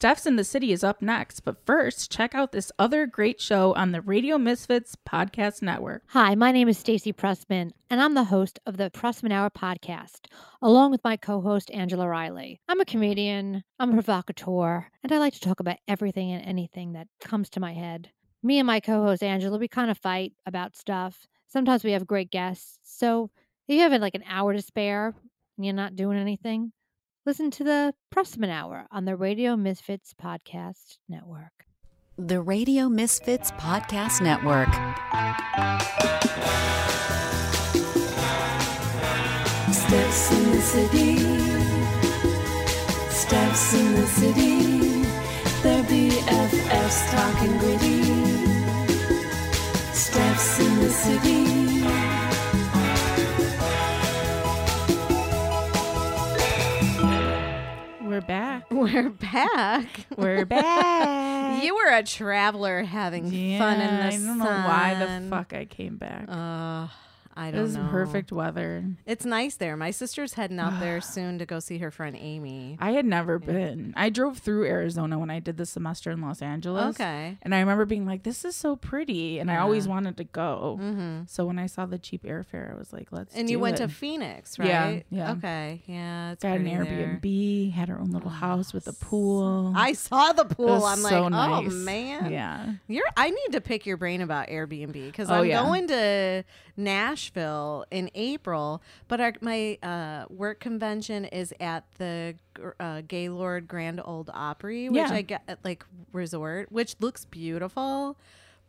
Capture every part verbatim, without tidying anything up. Steph's in the City is up next, but first, check out this other great show on the Radio Misfits Podcast Network. Hi, my name is Stacey Pressman, and I'm the host of the Pressman Hour podcast, along with my co-host, Angela Riley. I'm a comedian, I'm a provocateur, and I like to talk about everything and anything that comes to my head. Me and my co-host, Angela, we kind of fight about stuff. Sometimes we have great guests, so if you have like an hour to spare and you're not doing anything, listen to the Pressman Hour on the Radio Misfits Podcast Network. The Radio Misfits Podcast Network. Steph's in the City. Steph's in the City. They're B F Fs talking gritty. Steph's in the City. We're back. We're back. We're back. You were a traveler having yeah, fun in the I don't sun. know why the fuck I came back. Uh, I don't know. It was know. perfect weather. It's nice there. My sister's heading out there soon to go see her friend Amy. I had never yeah. been. I drove through Arizona when I did the semester in Los Angeles. Okay. And I remember being like, this is so pretty. And yeah. I always wanted to go. Mm-hmm. So when I saw the cheap airfare, I was like, let's and do it. And you went to Phoenix, right? Yeah. yeah. Okay. Yeah. It's Got an Airbnb, there. had her own little house with a pool. I saw the pool. I'm so like, nice. oh, man. Yeah. You're. I need to pick your brain about Airbnb because oh, I'm yeah. going to Nashville. Nashville in April, but our, my uh, work convention is at the uh, Gaylord Grand Ole Opry, which yeah. I get like resort, which looks beautiful,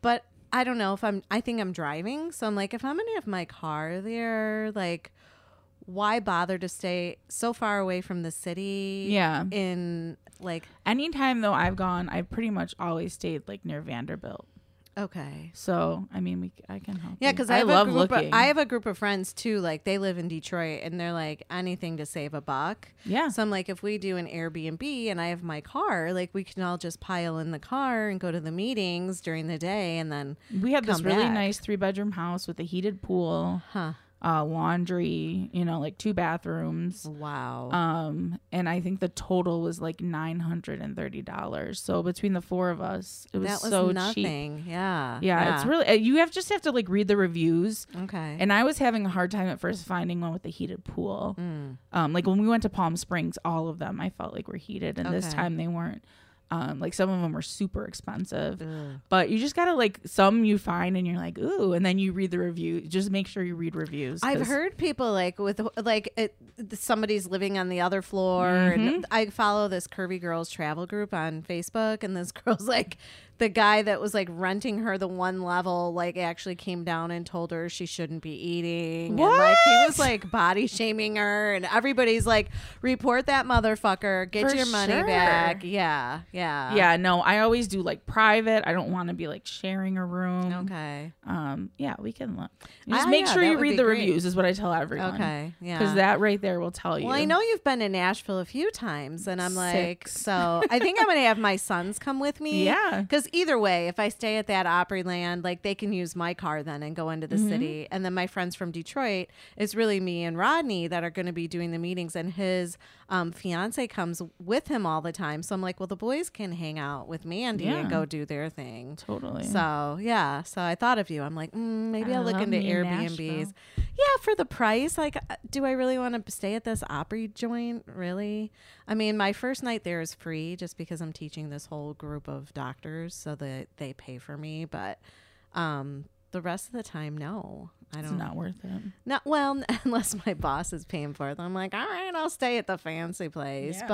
but I don't know if I'm. I think I'm driving, so I'm like, if I'm gonna have my car there, like, why bother to stay so far away from the city? Yeah. In like anytime though I've gone, I've pretty much always stayed like near Vanderbilt. Okay. So, I mean, we I can help. Yeah, because I, I love looking. Of, I have a group of friends, too. Like, they live in Detroit, and they're like, anything to save a buck. Yeah. So I'm like, if we do an Airbnb and I have my car, like, we can all just pile in the car and go to the meetings during the day, and then we have this really back. nice three-bedroom house with a heated pool, huh. uh, laundry, you know, like two bathrooms. Wow. Um, and I think the total was like nine hundred thirty dollars. So between the four of us, it was, that was so nothing. cheap. Yeah. yeah. Yeah. It's really, you have just have to like read the reviews. Okay. And I was having a hard time at first finding one with a heated pool. Mm. Um, like when we went to Palm Springs, all of them, I felt like were heated, and okay. this time they weren't. Um, like some of them are super expensive, Ugh. but you just gotta like some you find and you're like, ooh, and then you read the review. Just make sure you read reviews. I've heard people like with like it, somebody's living on the other floor. Mm-hmm. And I follow this Curvy Girls travel group on Facebook, and this girl's like, the guy that was like renting her the one level like actually came down and told her she shouldn't be eating. What? And like he was like body shaming her, and everybody's like, report that motherfucker, get For your money sure. back. Yeah. Yeah. Yeah. No, I always do like private. I don't want to be like sharing a room. Okay. Um. Yeah, we can look. Just I, make yeah, sure you read the great. reviews is what I tell everyone. Okay. Yeah. Because that right there will tell you. Well, I know you've been to Nashville a few times, and I'm like, Six. so I think I'm going to have my sons come with me. Yeah. Because either way, if I stay at that Opryland, like they can use my car then and go into the mm-hmm. city. And then my friends from Detroit, it's really me and Rodney that are going to be doing the meetings, and his um, fiance comes with him all the time. So I'm like, well, the boys can hang out with Mandy yeah. and go do their thing. Totally. So yeah. So I thought of you. I'm like, mm, maybe I I'll look into Airbnbs. Nashville. Yeah. For the price, like, do I really want to stay at this Opry joint? Really? I mean, my first night there is free just because I'm teaching this whole group of doctors, so that they pay for me, but um the rest of the time, no, I don't. It's not worth it. Not well, unless my boss is paying for it. I'm like, all right, I'll stay at the fancy place, yeah.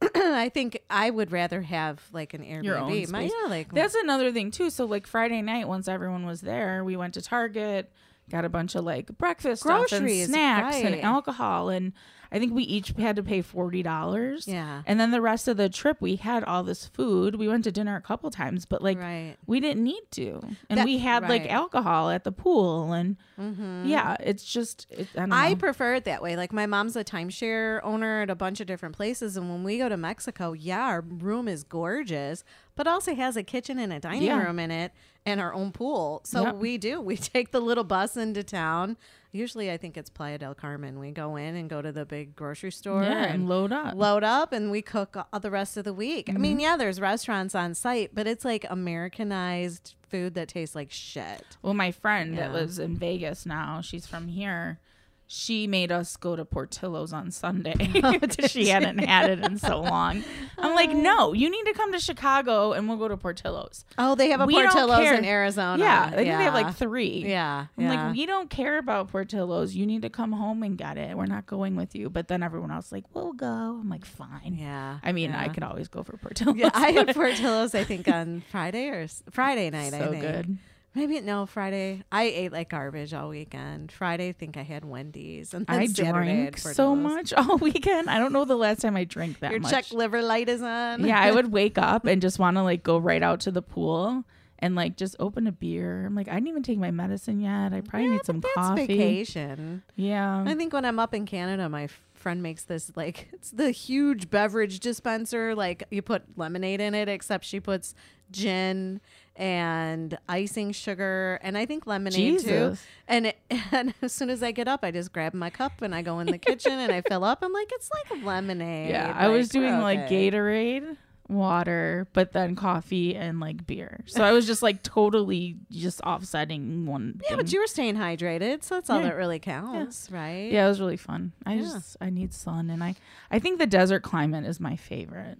but I think I would rather have like an Airbnb. Your own my, yeah, like that's another thing too. So like Friday night, once everyone was there, we went to Target, got a bunch of like breakfast groceries, stuff and snacks right. and alcohol, and I think we each had to pay forty dollars. Yeah. And then the rest of the trip, we had all this food. We went to dinner a couple times, but like right. we didn't need to. And that, we had right. like alcohol at the pool. And mm-hmm. yeah, it's just, it, I don't know. I prefer it that way. Like my mom's a timeshare owner at a bunch of different places. And when we go to Mexico, yeah, our room is gorgeous, but also has a kitchen and a dining yeah. room in it and our own pool. So yep. we do. We take the little bus into town. Usually I think it's Playa del Carmen. We go in and go to the big grocery store yeah, and load up. Load up and we cook all the rest of the week. Mm-hmm. I mean, yeah, there's restaurants on site, but it's like Americanized food that tastes like shit. Well, my friend yeah. that lives in Vegas now, she's from here. She made us go to Portillo's on Sunday. Oh, she hadn't had it in so long. I'm like, no, you need to come to Chicago and we'll go to Portillo's. Oh, they have a we Portillo's in Arizona. Yeah, I think yeah. they have like three. Yeah. I'm yeah. like, we don't care about Portillo's. You need to come home and get it. We're not going with you. But then everyone else is like, we'll go. I'm like, fine. Yeah. I mean, yeah. I could always go for Portillo's. Yeah, I had Portillo's, I think, on Friday or Friday night, so I think. So good. Maybe, no, Friday. I ate like garbage all weekend. Friday, I think I had Wendy's. And then I Saturday, drank I so much all weekend. I don't know the last time I drank that Your much. Your check liver light is on. Yeah, I would wake up and just want to like go right out to the pool and like just open a beer. I'm like, I didn't even take my medicine yet. I probably yeah, need some that's coffee. Vacation. Yeah. I think when I'm up in Canada, my friend makes this like, it's the huge beverage dispenser. Like you put lemonade in it, except she puts gin and icing sugar and I think lemonade Jesus. too. And it, and as soon as I get up, I just grab my cup and I go in the kitchen and I fill up. I'm like, it's like lemonade. Yeah, like, I was doing okay. like Gatorade, water, but then coffee and like beer. So I was just like totally just offsetting one. Yeah, thing. But you were staying hydrated, so that's all yeah. that really counts, yeah. right? Yeah, it was really fun. I yeah. just I need sun, and I I think the desert climate is my favorite.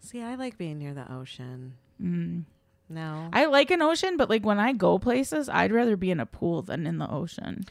See, I like being near the ocean. Mm. No, I like an ocean, but like when I go places, I'd rather be in a pool than in the ocean.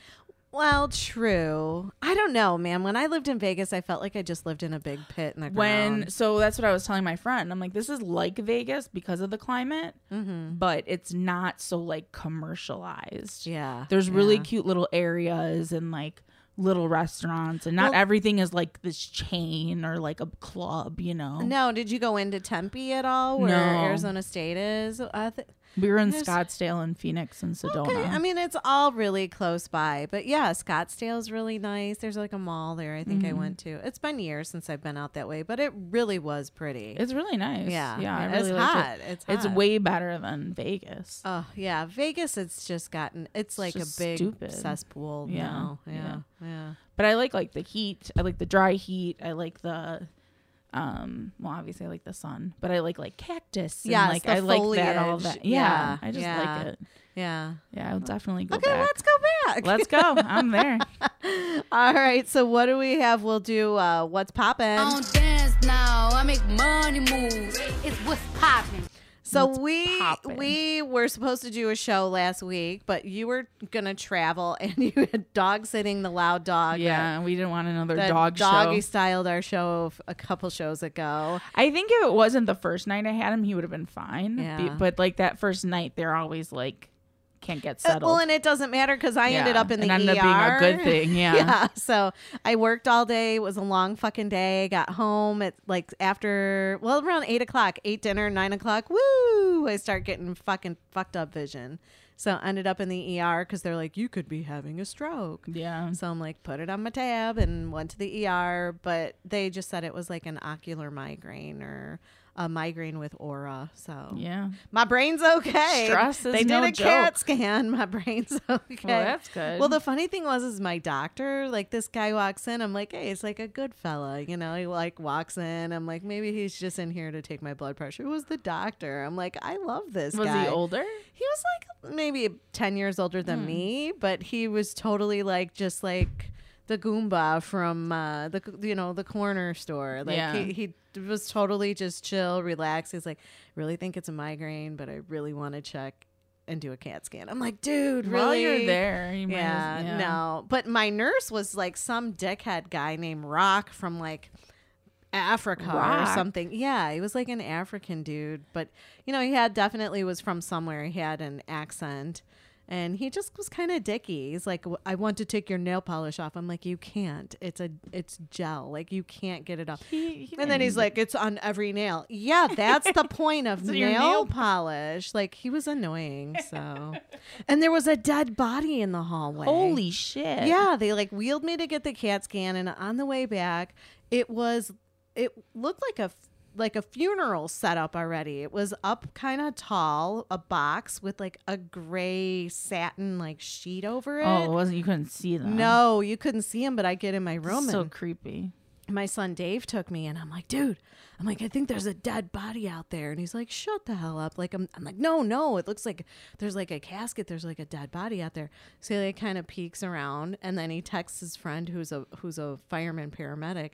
Well, true. I don't know, man. When I lived in Vegas, I felt like I just lived in a big pit in the ground. When, so that's what I was telling my friend. I'm like, this is like Vegas because of the climate, mm-hmm. but it's not so like commercialized. Yeah. There's yeah. really cute little areas and like little restaurants and not well, everything is like this chain or like a club, you know. No, did you go into Tempe at all where no. Arizona State is? I th- we were in Scottsdale and Phoenix and Sedona. Okay. I mean, it's all really close by, but yeah, Scottsdale's really nice. There's like a mall there. I think mm-hmm. I went to. It's been years since I've been out that way, but it really was pretty. It's really nice. Yeah, yeah. I really it's hot. It. It's hot. It's way better than Vegas. Oh yeah, Vegas. It's just gotten. It's like it's a big stupid. cesspool yeah. now. Yeah. yeah, yeah. But I like like the heat. I like the dry heat. I like the. Um, well, obviously I like the sun, but I like like cactus. Yeah, like I foliage. like that all that. Yeah, yeah. I just yeah. like it. Yeah, yeah, I'll definitely go. Okay, back. let's go back. Let's go. I'm there. All right. So what do we have? We'll do uh, what's poppin'. I don't dance now. I make money move. It's what's poppin'. So what's we poppin'? we were supposed to do a show last week, but you were gonna travel and you had dog sitting the loud dog. Yeah, we didn't want another dog show. Doggy styled our show a couple shows ago. I think if it wasn't the first night I had him, he would have been fine. Yeah. Be, but like that first night, they're always like. Can't get settled. Uh, well, and it doesn't matter because I yeah. ended up in the and ended E R. Up being a good thing, yeah. yeah. So I worked all day. It was a long fucking day. Got home at like after, well, around eight o'clock. Ate dinner, nine o'clock. Woo! I start getting fucking fucked up vision. So ended up in the E R because they're like, you could be having a stroke. Yeah. So I'm like, put it on my tab and went to the E R. But they just said it was like an ocular migraine or. A migraine with aura, so yeah, my brain's okay. Stress is they no did a joke. CAT scan. My brain's okay. Well, that's good. Well, the funny thing was, is my doctor, like this guy walks in. I'm like, hey, it's like a good fella, you know. He like walks in. I'm like, maybe he's just in here to take my blood pressure. It was the doctor. I'm like, I love this. Was guy. he older? He was like maybe ten years older than mm. me, but he was totally like just like. The Goomba from uh, the you know the corner store, like yeah. he he was totally just chill, relaxed. He's like, really think it's a migraine, but I really want to check and do a CAT scan. I'm like, dude, really? While you're there, you yeah, might as, yeah, no. But my nurse was like some dickhead guy named Rock from like Africa Rock. or something. Yeah, he was like an African dude, but you know he had definitely was from somewhere. He had an accent. And he just was kind of dicky. He's like, I want to take your nail polish off. I'm like, you can't. It's a, it's gel. Like you can't get it off. He, he and then he's like, it's on every nail. Yeah, that's the point of so nail, nail polish. Like he was annoying. So, and there was a dead body in the hallway. Holy shit! Yeah, they like wheeled me to get the CAT scan, and on the way back, it was, it looked like a. like a funeral set up already. It was up kind of tall, a box with like a gray satin like sheet over it. Oh, it wasn't, you couldn't see them. No, you couldn't see them, but I get in my room. It's so and creepy. My son Dave took me and I'm like, dude, I'm like, I think there's a dead body out there. And he's like, shut the hell up. Like, I'm, I'm like, no, no, it looks like there's like a casket. There's like a dead body out there. So he like, kind of peeks around and then he texts his friend who's a, who's a fireman paramedic.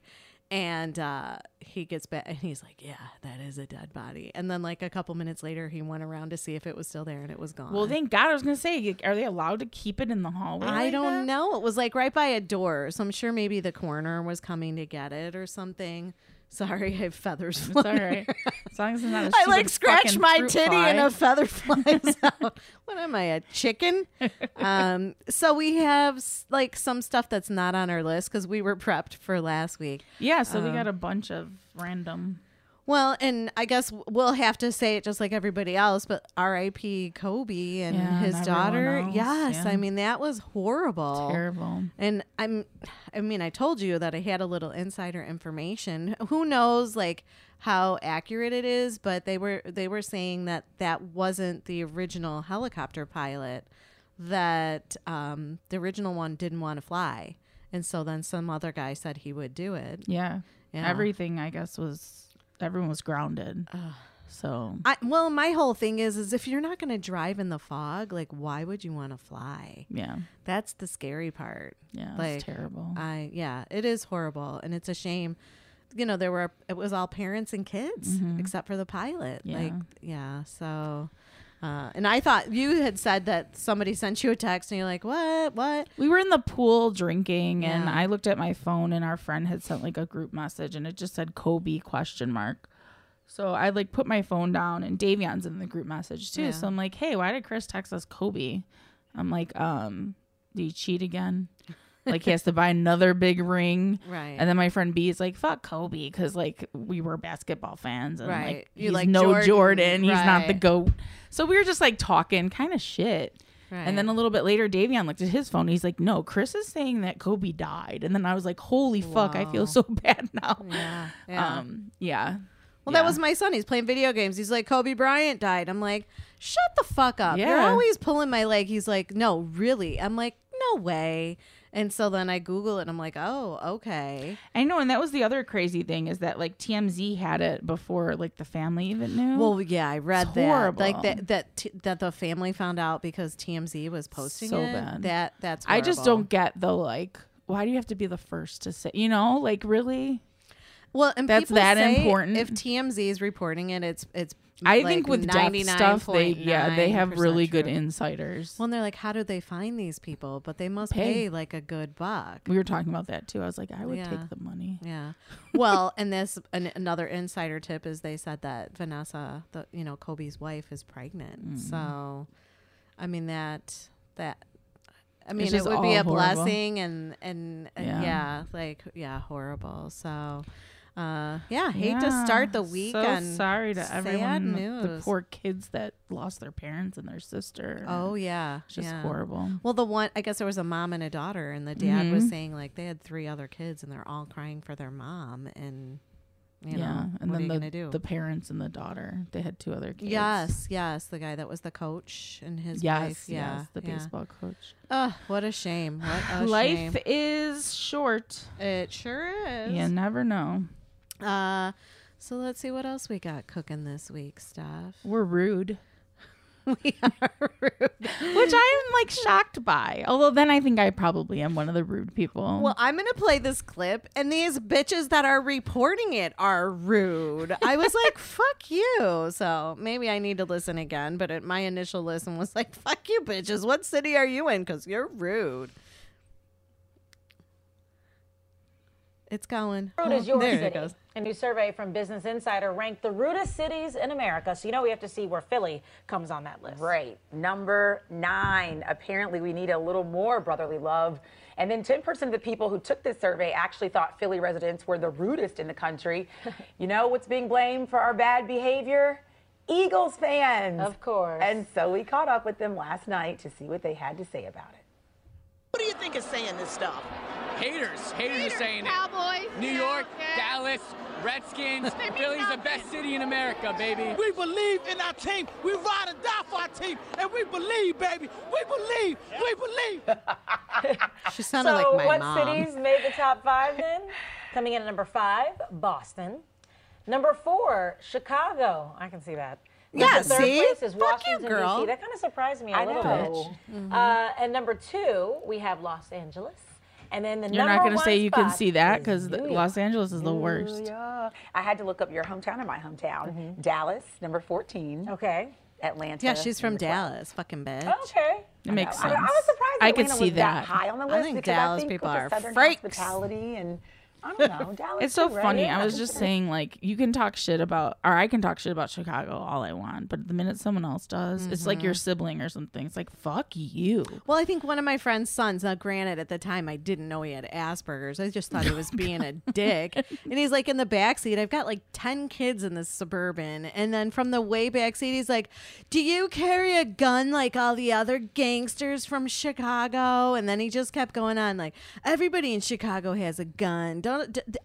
And uh, he gets back and he's like, yeah, that is a dead body. And then like a couple minutes later, he went around to see if it was still there and it was gone. Well, thank God. I was going to say, are they allowed to keep it in the hallway? I like don't that? know. It was like right by a door. So I'm sure maybe the coroner was coming to get it or something. Sorry, I have feathers flying. It's all right. As long as it's not a I like scratch my titty fly. and a feather flies out. What am I, a chicken? Um, so we have like some stuff that's not on our list because we were prepped for last week. Yeah, so um, we got a bunch of random. Well, and I guess we'll have to say it just like everybody else, but R I P Kobe and yeah, his and daughter. Yes, yeah. I mean, that was horrible. Terrible. And I'm, I mean, I told you that I had a little insider information. Who knows, like, how accurate it is, but they were they were saying that that wasn't the original helicopter pilot, that um, the original one didn't want to fly. And so then some other guy said he would do it. Yeah. yeah. Everything, I guess, was... Everyone was grounded. Ugh. So, I, well, my whole thing is, is if you're not going to drive in the fog, like, why would you want to fly? Yeah. That's the scary part. Yeah. Like, it's terrible. I, yeah, it is horrible. And it's a shame. You know, there were, it was all parents and kids mm-hmm. except for the pilot. Yeah. Like, yeah. So, uh, and I thought you had said that somebody sent you a text and you're like, what, what? We were in the pool drinking yeah. and I looked at my phone and our friend had sent like a group message and it just said Kobe question mark. So I like put my phone down and Davion's in the group message too. Yeah. So I'm like, hey, why did Chris text us Kobe? I'm like, um, did he cheat again? Like he has to buy another big ring. Right. And then my friend B is like, fuck Kobe. Cause like we were basketball fans. And right. Like, you he's like no Jordan. Jordan. He's right. not the GOAT. So we were just like talking kind of shit. Right. And then a little bit later, Davion looked at his phone. And he's like, no, Chris is saying that Kobe died. And then I was like, holy Whoa. fuck. I feel so bad now. Yeah. yeah. Um, yeah. Well, yeah. that was my son. He's playing video games. He's like, Kobe Bryant died. I'm like, shut the fuck up. Yeah. You're always pulling my leg. He's like, no, really? I'm like, no way. And so then I Google it and I'm like, oh, okay. I know. And that was the other crazy thing is that like T M Z had it before like the family even knew. Well, yeah, I read it's that. Horrible. Like that, that, t- that the family found out because T M Z was posting so it. Bad. That, that's horrible. I just don't get the like, why do you have to be the first to say, you know, like really? Well, and that's people that say important. If T M Z is reporting it, it's, it's, I like think with death stuff, they yeah they have really true. good insiders. Well, and they're like, how do they find these people? But they must pay, pay like a good buck. We were talking about that too. I was like, I would yeah. take the money. Yeah. Well, and this an, another insider tip is they said that Vanessa, the you know Kobe's wife, is pregnant. Mm. So, I mean that that. I mean, it would be a horrible. blessing, and and, and yeah. yeah, like yeah, horrible. So. Uh, yeah, hate yeah. to start the week. So on sorry to sad everyone, news. The poor kids that lost their parents and their sister. Oh yeah, it's just yeah. horrible. Well, the one I guess there was a mom and a daughter, and the dad mm-hmm. was saying like they had three other kids, and they're all crying for their mom, and you yeah, know, and what then are you the, gonna do? The parents and the daughter, they had two other kids. Yes, yes, the guy that was the coach and his yes, wife. Yeah, yes, the yeah. baseball coach. Oh, what a shame! What a life shame. is short. It sure is. You never know. Uh, so let's see what else we got cooking this week, Steph. We're rude. We are rude. Which I am like shocked by. Although then I think I probably am one of the rude people. Well, I'm going to play this clip and these bitches that are reporting it are rude. I was like, fuck you. So maybe I need to listen again. But at my initial listen was like, fuck you bitches. What city are you in? Because you're rude. It's going. Rude is your city. A new survey from Business Insider ranked the rudest cities in America. So you know we have to see where Philly comes on that list. Right. Number nine. Apparently we need a little more brotherly love. And then ten percent of the people who took this survey actually thought Philly residents were the rudest in the country. You know what's being blamed for our bad behavior? Eagles fans. Of course. And so we caught up with them last night to see what they had to say about it. What do you think is saying this stuff? Haters. Haters, Haters are saying Cowboys, it. New yeah, York, yeah. Dallas, Redskins. Philly's the best city in America, baby. We believe in our team. We ride or die for our team. And we believe, baby. We believe. Yeah. We believe. She sounded so like my what mom. What cities made the top five then? Coming in at number five, Boston. Number four, Chicago. I can see that. Yeah, third see? Place is Washington, D C That kind of surprised me a I little bit. Mm-hmm. uh, and number two, we have Los Angeles. And then the You're number not going to say you can see that because Los Angeles is the New worst. York. I had to look up your hometown and my hometown. Mm-hmm. Dallas, number fourteen. Okay. Atlanta. Yeah, she's from Dallas. twelve. Fucking bitch. Oh, okay. It makes sense. I, I was surprised I could see was that. that high on the list I think Dallas I think people are freaks. Hospitality and I don't know. Dallas it's so too, right? funny. I was just saying, like, you can talk shit about, or I can talk shit about Chicago all I want, but the minute someone else does, mm-hmm. it's like your sibling or something. It's like, fuck you. Well, I think one of my friend's sons, now granted, at the time, I didn't know he had Asperger's. I just thought he was being a dick. And he's like, in the backseat, I've got like ten kids in this Suburban. And then from the way backseat, he's like, do you carry a gun like all the other gangsters from Chicago? And then he just kept going on, like, everybody in Chicago has a gun. Don't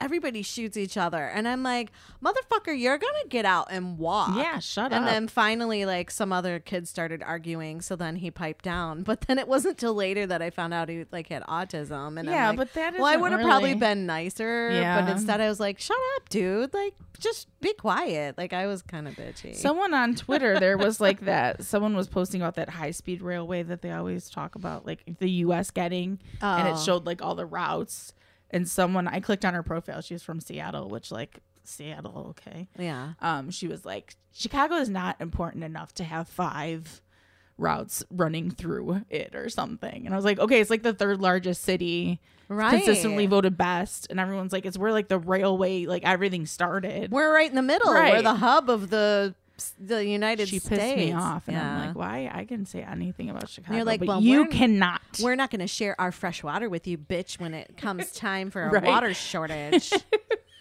everybody shoots each other. And I'm like, motherfucker, you're gonna get out and walk. Yeah, shut and up. And then finally, like, some other kids started arguing, so then he piped down. But then it wasn't till later that I found out he, like, had autism. And yeah, I'm like, but that is well I would have really... probably been nicer. Yeah. But instead I was like, shut up, dude, like, just be quiet. Like, I was kind of bitchy. Someone on Twitter, there was like that, someone was posting about that high-speed railway that they always talk about, like the U S getting. Oh. And it showed like all the routes. And someone, I clicked on her profile. She's from Seattle, which, like, Seattle, okay. Yeah. Um, she was like, Chicago is not important enough to have five routes running through it or something. And I was like, okay, it's like the third largest city. Right. Consistently voted best. And everyone's like, it's where, like, the railway, like, everything started. We're right in the middle. Right. We're the hub of the... the United States. She pissed States. me off, and yeah. I'm like, why? I can say anything about Chicago, you're like, but well, you we're cannot. We're not going to share our fresh water with you, bitch, when it comes time for a right? water shortage.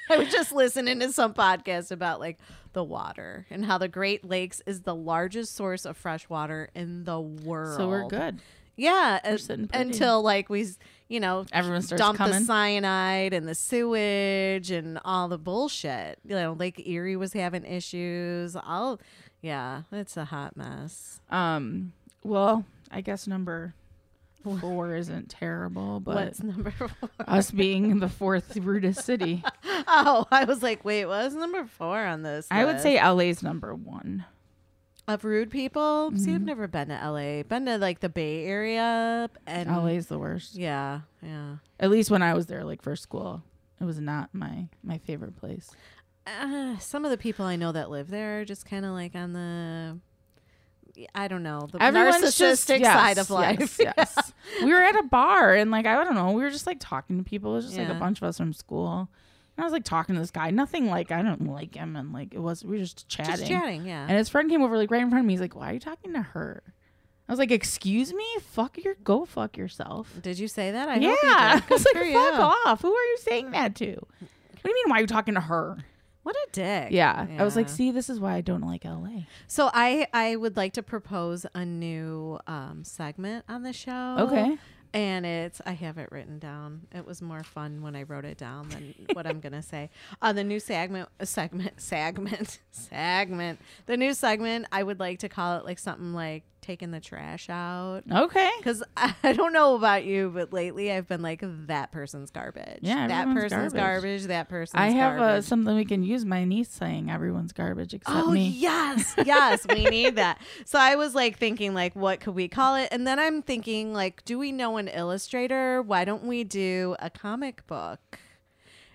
I was just listening to some podcast about, like, the water and how the Great Lakes is the largest source of fresh water in the world. So we're good. Yeah, we're until, like, we... you know, everyone starts dump coming. The cyanide and the sewage and all the bullshit. You know, Lake Erie was having issues. All, yeah, it's a hot mess. Um, well, I guess number four isn't terrible, but what's number four? Us being the fourth rudest city. Oh, I was like, wait, what is number four on this list? I would say L A's number one. Of rude people? Mm-hmm. See, I've never been to L A. Been to, like, the Bay Area. And L A's the worst. Yeah, yeah. At least when I was there, like, for school. It was not my, my favorite place. Uh, some of the people I know that live there are just kind of, like, on the... I don't know. The Everyone's narcissistic just, yes, side of life. Yes, yes. We were at a bar, and, like, I don't know. We were just, like, talking to people. It was just, yeah. like, a bunch of us from school. I was like talking to this guy, nothing like I don't like him, and like it was we were just chatting, just chatting, yeah. And his friend came over like right in front of me. He's like, "Why are you talking to her?" I was like, "Excuse me, fuck your, go fuck yourself." Did you say that? I yeah. I was like, "Fuck you. off." Who are you saying that to? What do you mean? Why are you talking to her? What a dick. Yeah. yeah. I was like, see, this is why I don't like L A. So I I would like to propose a new um, segment on the show. Okay. And it's, I have it written down. It was more fun when I wrote it down than what I'm going to say. Uh, the new segment, segment, segment, segment. The new segment, I would like to call it like something like taking the trash out. Okay. Because I, I don't know about you, but lately I've been like, that person's garbage. Yeah, that person's garbage. garbage that person's I have garbage. Uh, something we can use. My niece saying everyone's garbage except oh, me. Oh, yes. Yes, we need that. So I was like thinking like, what could we call it? And then I'm thinking like, do we know an illustrator? Why don't we do a comic book?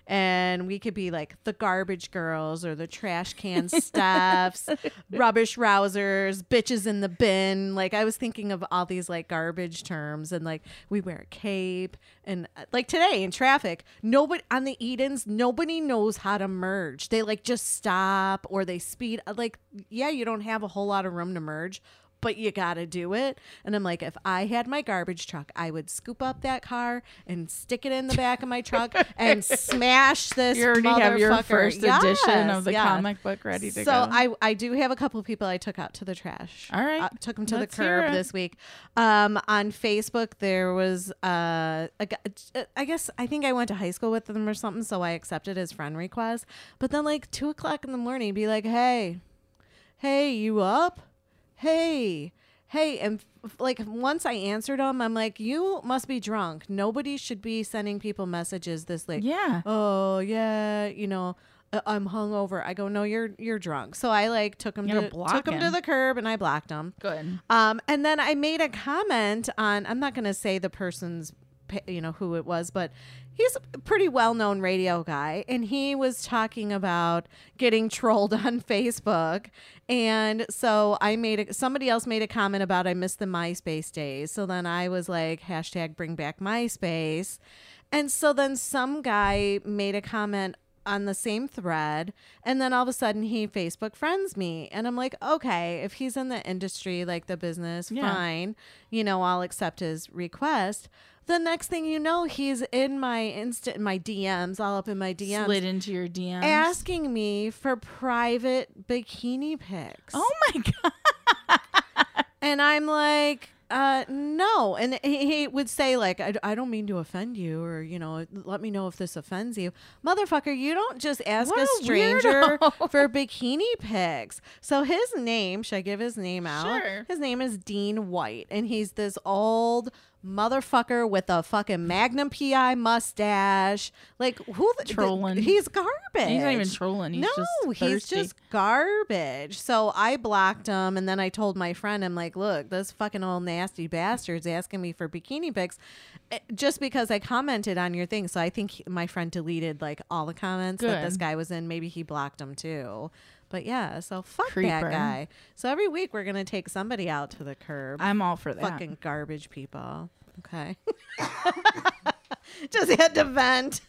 And we could be like the Garbage Girls or the Trash Can Staffs, Rubbish Rousers, Bitches in the Bin. Like I was thinking of all these like garbage terms, and like we wear a cape, and like today in traffic, nobody on the Edens, nobody knows how to merge. They like just stop or they speed. Like, yeah, you don't have a whole lot of room to merge. but you gotta do it. And I'm like, if I had my garbage truck, I would scoop up that car and stick it in the back of my truck and smash this. You already motherfucker. Have your first yes, edition of the yes. comic book ready to so go. So I, I do have a couple of people I took out to the trash. All right. I took them to Let's the curb this week. Um, on Facebook, there was, uh, a, I guess, I think I went to high school with them or something, so I accepted his friend request. But then like two o'clock in the morning, be like, hey, hey, you up? Hey, hey. And f- like once I answered him, I'm like, you must be drunk. Nobody should be sending people messages this late. Yeah. Oh, yeah. You know, I- I'm hungover. I go, no, you're you're drunk. So I like took him to took him, him to the curb and I blocked him. Good. Um, and then I made a comment on, I'm not going to say the person's, you know, who it was, but he's a pretty well-known radio guy, and he was talking about getting trolled on Facebook. And so I made a, somebody else made a comment about I miss the MySpace days. So then I was like, hashtag bring back MySpace. And so then some guy made a comment on the same thread, and then all of a sudden he Facebook friends me, and I'm like, okay, if he's in the industry, like the business, yeah. fine, you know, I'll accept his request. The next thing you know, he's in my instant, my D Ms, all up in my D Ms. Slid into your D Ms. Asking me for private bikini pics. Oh, my God. And I'm like, uh, no. And he would say, like, I, I don't mean to offend you, or, you know, let me know if this offends you. Motherfucker, you don't just ask what a stranger a for bikini pics. So his name, should I give his name out? Sure. His name is Dean White, and he's this old motherfucker with a fucking Magnum P I mustache. Like, who the trolling? The, he's garbage. He's not even trolling. He's no, just he's just garbage. So I blocked him, and then I told my friend, I'm like, look, this fucking old nasty bastard's asking me for bikini pics just because I commented on your thing. So I think he, my friend deleted like all the comments Good. That this guy was in. Maybe he blocked him too. But yeah, so fuck Creeper. That guy. So every week we're going to take somebody out to the curb. I'm all for that. Fucking garbage people. Okay. Just had to vent.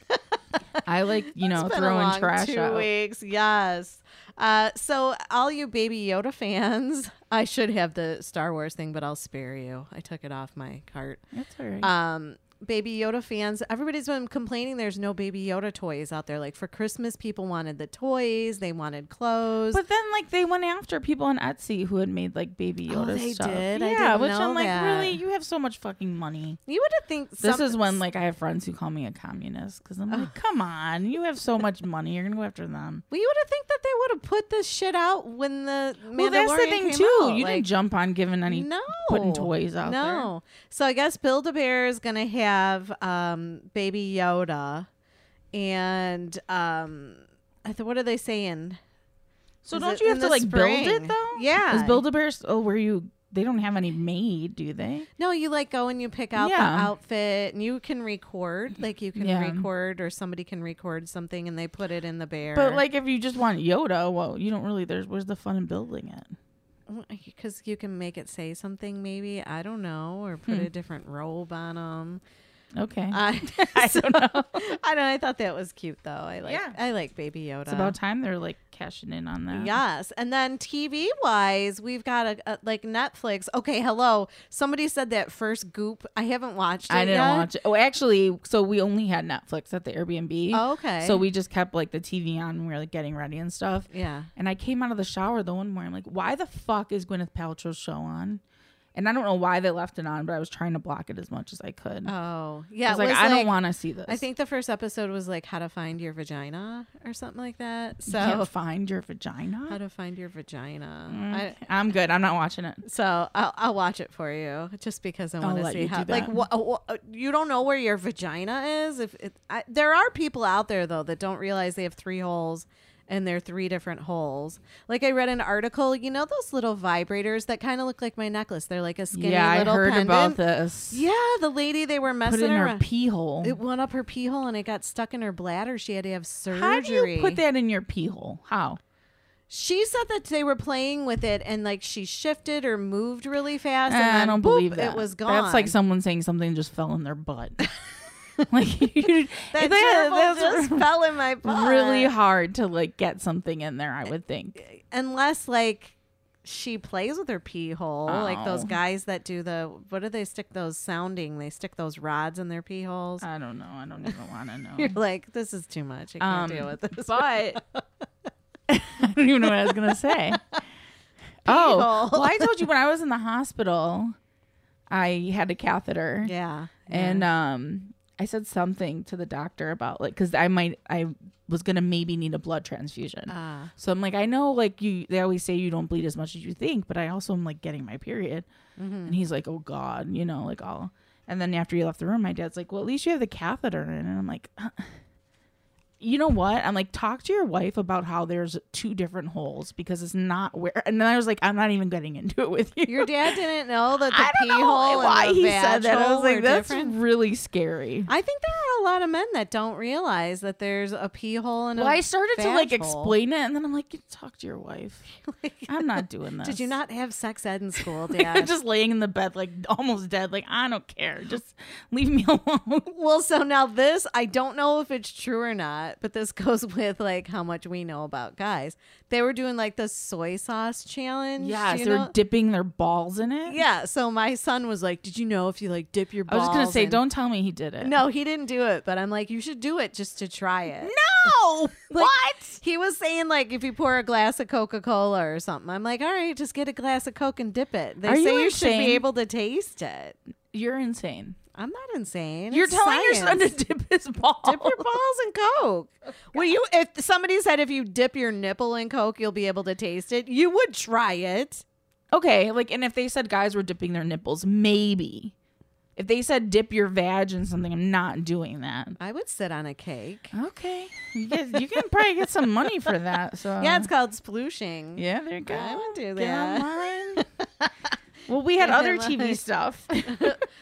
I like, you know, throwing trash two out. Weeks. Yes. Uh, so all you Baby Yoda fans, I should have the Star Wars thing, but I'll spare you. I took it off my cart. That's all right. Um, Baby Yoda fans, everybody's been complaining there's no Baby Yoda toys out there. Like for Christmas, people wanted the toys, they wanted clothes, but then like they went after people on Etsy who had made like Baby Yoda oh, they stuff. Did. Yeah, I didn't which know I'm like, that. Really, you have so much fucking money. You would have think this is when like I have friends who call me a communist because I'm like, oh. come on, you have so much money, you're gonna go after them. Well, you would have think that they would have put this shit out when the Mandalorian well, that's the thing too. Out. You like, didn't jump on giving any no putting toys out no. there. No, so I guess Build-A-Bear is gonna have. Have um Baby Yoda and um I th- what are they saying? So is don't you have to like spring? Build it though? Yeah. Is Build-A-Bear oh where you they don't have any made, do they? No, you like go and you pick out yeah. the outfit and you can record. Like you can yeah. record or somebody can record something and they put it in the bear. But like if you just want Yoda, well you don't really there's where's the fun in building it? Because you can make it say something, maybe I don't know, or put hmm. a different robe on them. Okay, uh, so, I don't know. I don't. I thought that was cute, though. I like. Yeah. I like Baby Yoda. It's about time they're like cashing in on that. Yes, and then T V wise, we've got a, a like Netflix. Okay, hello. Somebody said that first Goop. I haven't watched it. I didn't yet. watch it. Oh, actually, so we only had Netflix at the Airbnb. Oh, okay. So we just kept like the T V on. When we were like getting ready and stuff. Yeah. And I came out of the shower the one morning. I'm like, why the fuck is Gwyneth Paltrow's show on? And I don't know why they left it on, but I was trying to block it as much as I could. Oh, yeah. I was like, was I like, don't want to see this. I think the first episode was like how to find your vagina or something like that. So you can't find your vagina? How to find your vagina. Mm, I, I'm good. I'm not watching it. So I'll, I'll watch it for you just because I want to see how. Like wh- wh- you don't know where your vagina is. If it, I, there are people out there, though, that don't realize they have three holes. And they're three different holes. Like I read an article, you know those little vibrators that kind of look like my necklace. They're like a skinny yeah, little pendant. Yeah, I heard pendant. About this. Yeah, the lady they were messing around. Put it in around. Her pee hole. It went up her pee hole and it got stuck in her bladder. She had to have surgery. How do you put that in your pee hole? How? She said that they were playing with it and like she shifted or moved really fast. Uh, and then, I don't boop, believe that. It was gone. That's like someone saying something just fell in their butt. Like you, that that just fell in my butt. Really hard to like get something in there, I would think. Unless like she plays with her pee hole. Oh. Like those guys that do the, what do they stick those sounding? They stick those rods in their pee holes. I don't know. I don't even want to know. You're like, this is too much. I can't um, deal with this. But I don't even know what I was going to say. Oh, well, I told you when I was in the hospital, I had a catheter. Yeah. And um, I said something to the doctor about like, because I might, I was going to maybe need a blood transfusion. Uh, so I'm like, I know like you, they always say you don't bleed as much as you think, but I also am like getting my period. Mm-hmm. And he's like, oh God, you know, like all. And then after he left the room, my dad's like, well, at least you have the catheter in. And I'm like, uh. You know what? I'm like, talk to your wife about how there's two different holes because it's not where. And then I was like, I'm not even getting into it with you. Your dad didn't know that the pee hole and why he said that. I was like, that's different. Really scary. I think there are a lot of men that don't realize that there's a pee hole and well, a Well, I started to like explain it, and then I'm like, talk to your wife. Like, I'm not doing this. Did you not have sex ed in school, Dad? Like, I'm just laying in the bed, like almost dead. Like, I don't care. Just leave me alone. Well, so now this, I don't know if it's true or not. But this goes with like how much we know about guys. They were doing like the soy sauce challenge. Yes, you know? They're dipping their balls in it. Yeah. So my son was like, "Did you know if you like dip your?" balls I was just gonna say, in... don't tell me he did it. No, he didn't do it. But I'm like, you should do it just to try it. No, like, what? He was saying like if you pour a glass of Coca-Cola or something. I'm like, all right, just get a glass of Coke and dip it. They Are say you, you should be able to taste it. You're insane. I'm not insane. You're it's telling science. Your son to dip his balls. Dip your balls in Coke. Oh, well, you if somebody said if you dip your nipple in Coke, you'll be able to taste it. You would try it. Okay, like, and if they said guys were dipping their nipples, maybe. If they said dip your vag in something, I'm not doing that. I would sit on a cake. Okay. You, get, you can probably get some money for that. So yeah, it's called splooshing. Yeah, there you go. I would do that. Get online. Well, we had yeah, other T V it. stuff.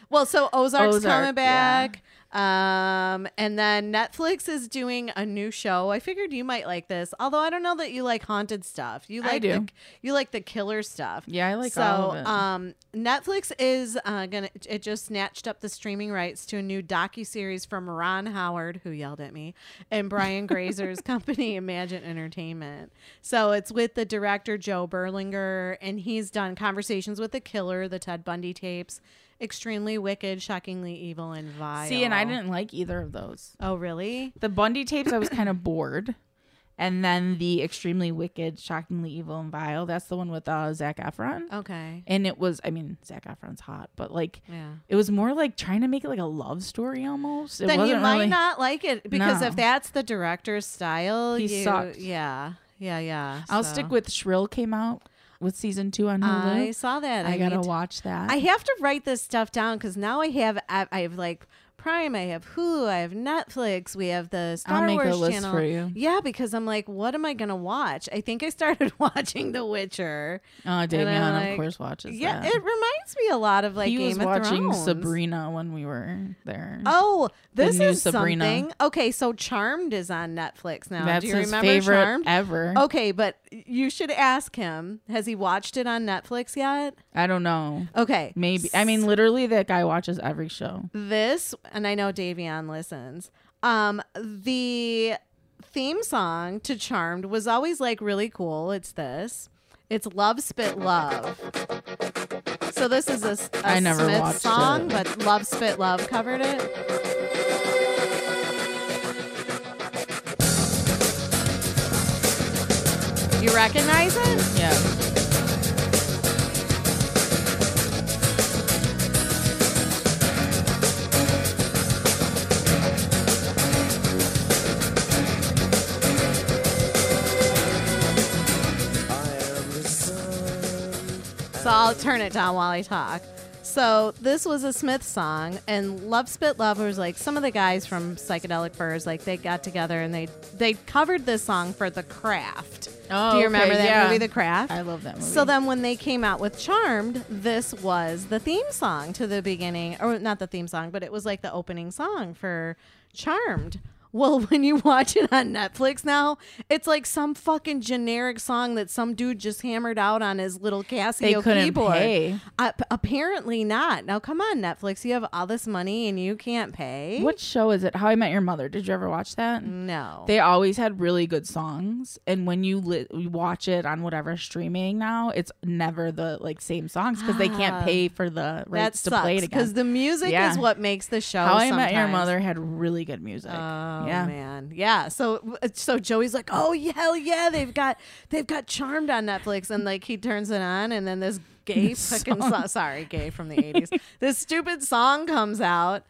Well, so Ozark's Ozark, coming back. Yeah. Um, and then Netflix is doing a new show. I figured you might like this. Although I don't know that you like haunted stuff. You like I do. The, you like the killer stuff. Yeah, I like so, all of it. So um, Netflix is uh, going to... It just snatched up the streaming rights to a new docuseries from Ron Howard, who yelled at me, and Brian Grazer's company, Imagine Entertainment. So it's with the director, Joe Berlinger, and he's done Conversations with the Killer, the Ted Bundy tapes, Extremely Wicked, Shockingly Evil, and Vile. See, and I didn't like either of those. Oh, really? The Bundy tapes, I was kind of bored. And then the Extremely Wicked, Shockingly Evil, and Vile, that's the one with uh, Zac Efron. Okay. And it was, I mean, Zac Efron's hot, but like, yeah. It was more like trying to make it like a love story almost. It then wasn't you might really... not like it because no. If that's the director's style, he you, sucked. Yeah, yeah, yeah. I'll so. stick with Shrill came out. With season two on Hulu. I saw that. I, I gotta watch that. I have to write this stuff down because now I have I have like Prime, I have Hulu, I have Netflix, we have the Star Wars channel. I'll make a list for you. Yeah, because I'm like, what am I gonna watch? I think I started watching The Witcher. Oh, Damian, like, of course, watches. Yeah, that. It reminds me a lot of like he Game of Thrones. He was watching Sabrina when we were there. Oh, this the is Sabrina. Something. Okay, so Charmed is on Netflix now. That's Do you his remember favorite Charmed? Ever. Okay, but you should ask him. Has he watched it on Netflix yet? I don't know. Okay, maybe. I mean, literally, that guy watches every show. This. And I know Davion listens. Um, the theme song to Charmed was always like really cool. It's this. It's Love Spit Love. So this is a, a I never Smith watched song, it. But Love Spit Love covered it. You recognize it? Yeah. So I'll turn it down while I talk. So this was a Smith song, and Love Spit Love was like some of the guys from Psychedelic Furs, like they got together and they they covered this song for The Craft. Oh, do you remember okay, that yeah. movie, The Craft? I love that movie. So then when they came out with Charmed, this was the theme song to the beginning, or not the theme song, but it was like the opening song for Charmed. Well, when you watch it on Netflix now, it's like some fucking generic song that some dude just hammered out on his little Casio they couldn't keyboard. Pay. Uh, apparently not. Now, come on, Netflix. You have all this money and you can't pay. What show is it? How I Met Your Mother. Did you ever watch that? No. They always had really good songs. And when you li- watch it on whatever streaming now, it's never the like same songs because ah, they can't pay for the rights to play it again. Because the music yeah. is what makes the show How sometimes. I Met Your Mother had really good music. Um, Oh, yeah. man. Yeah. So so Joey's like, oh, hell yeah. They've got they've got Charmed on Netflix. And like he turns it on. And then this gay fucking song. So- sorry, gay from the eighties. This stupid song comes out.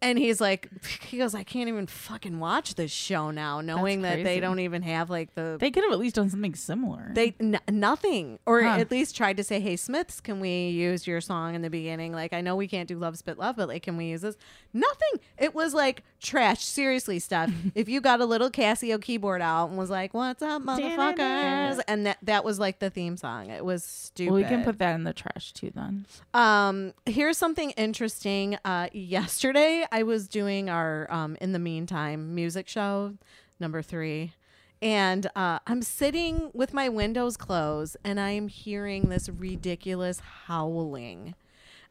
And he's like, he goes, I can't even fucking watch this show now, knowing that they don't even have like the. They could have at least done something similar. They n- nothing, or huh. at least tried to say, hey, Smiths, can we use your song in the beginning? Like, I know we can't do Love Spit Love, but like, can we use this? Nothing. It was like trash. Seriously, Steph. If you got a little Casio keyboard out and was like, what's up, motherfuckers? And that that was like the theme song. It was stupid. Well, we can put that in the trash too, then. Um, here's something interesting. Uh, yesterday. I was doing our um, In the Meantime music show, number three, and uh, I'm sitting with my windows closed and I'm hearing this ridiculous howling.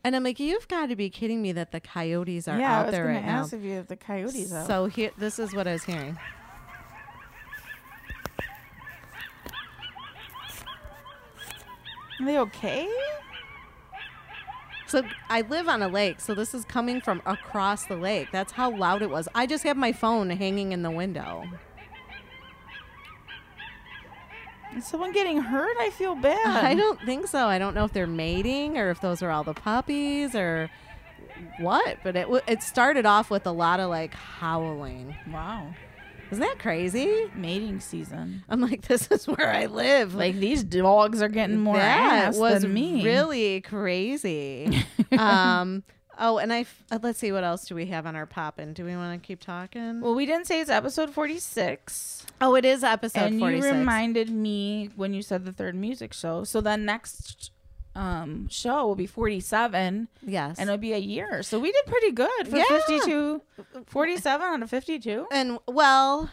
And I'm like, you've got to be kidding me that the coyotes are yeah, out there right now. I was going to ask if you have the coyotes out. So here, this is what I was hearing. Are they okay? So I live on a lake, so this is coming from across the lake. That's how loud it was. I just have my phone hanging in the window. Is someone getting hurt? I feel bad. I don't think so. I don't know if they're mating or if those are all the puppies or what, but it w- it started off with a lot of, like, howling. Wow. Isn't that crazy? Mating season. I'm like, this is where I live. Like, these dogs are getting more that ass was than me. Really crazy. um, oh, and I f- let's see, what else do we have on our pop-in? Do we want to keep talking? Well, we didn't say it's episode forty-six. Oh, it is episode and forty-six. And you reminded me when you said the third music show. So the next um, show will be forty-seven. Yes. And it'll be a year. So we did pretty good for yeah. fifty-two. forty-seven out of fifty-two. And well,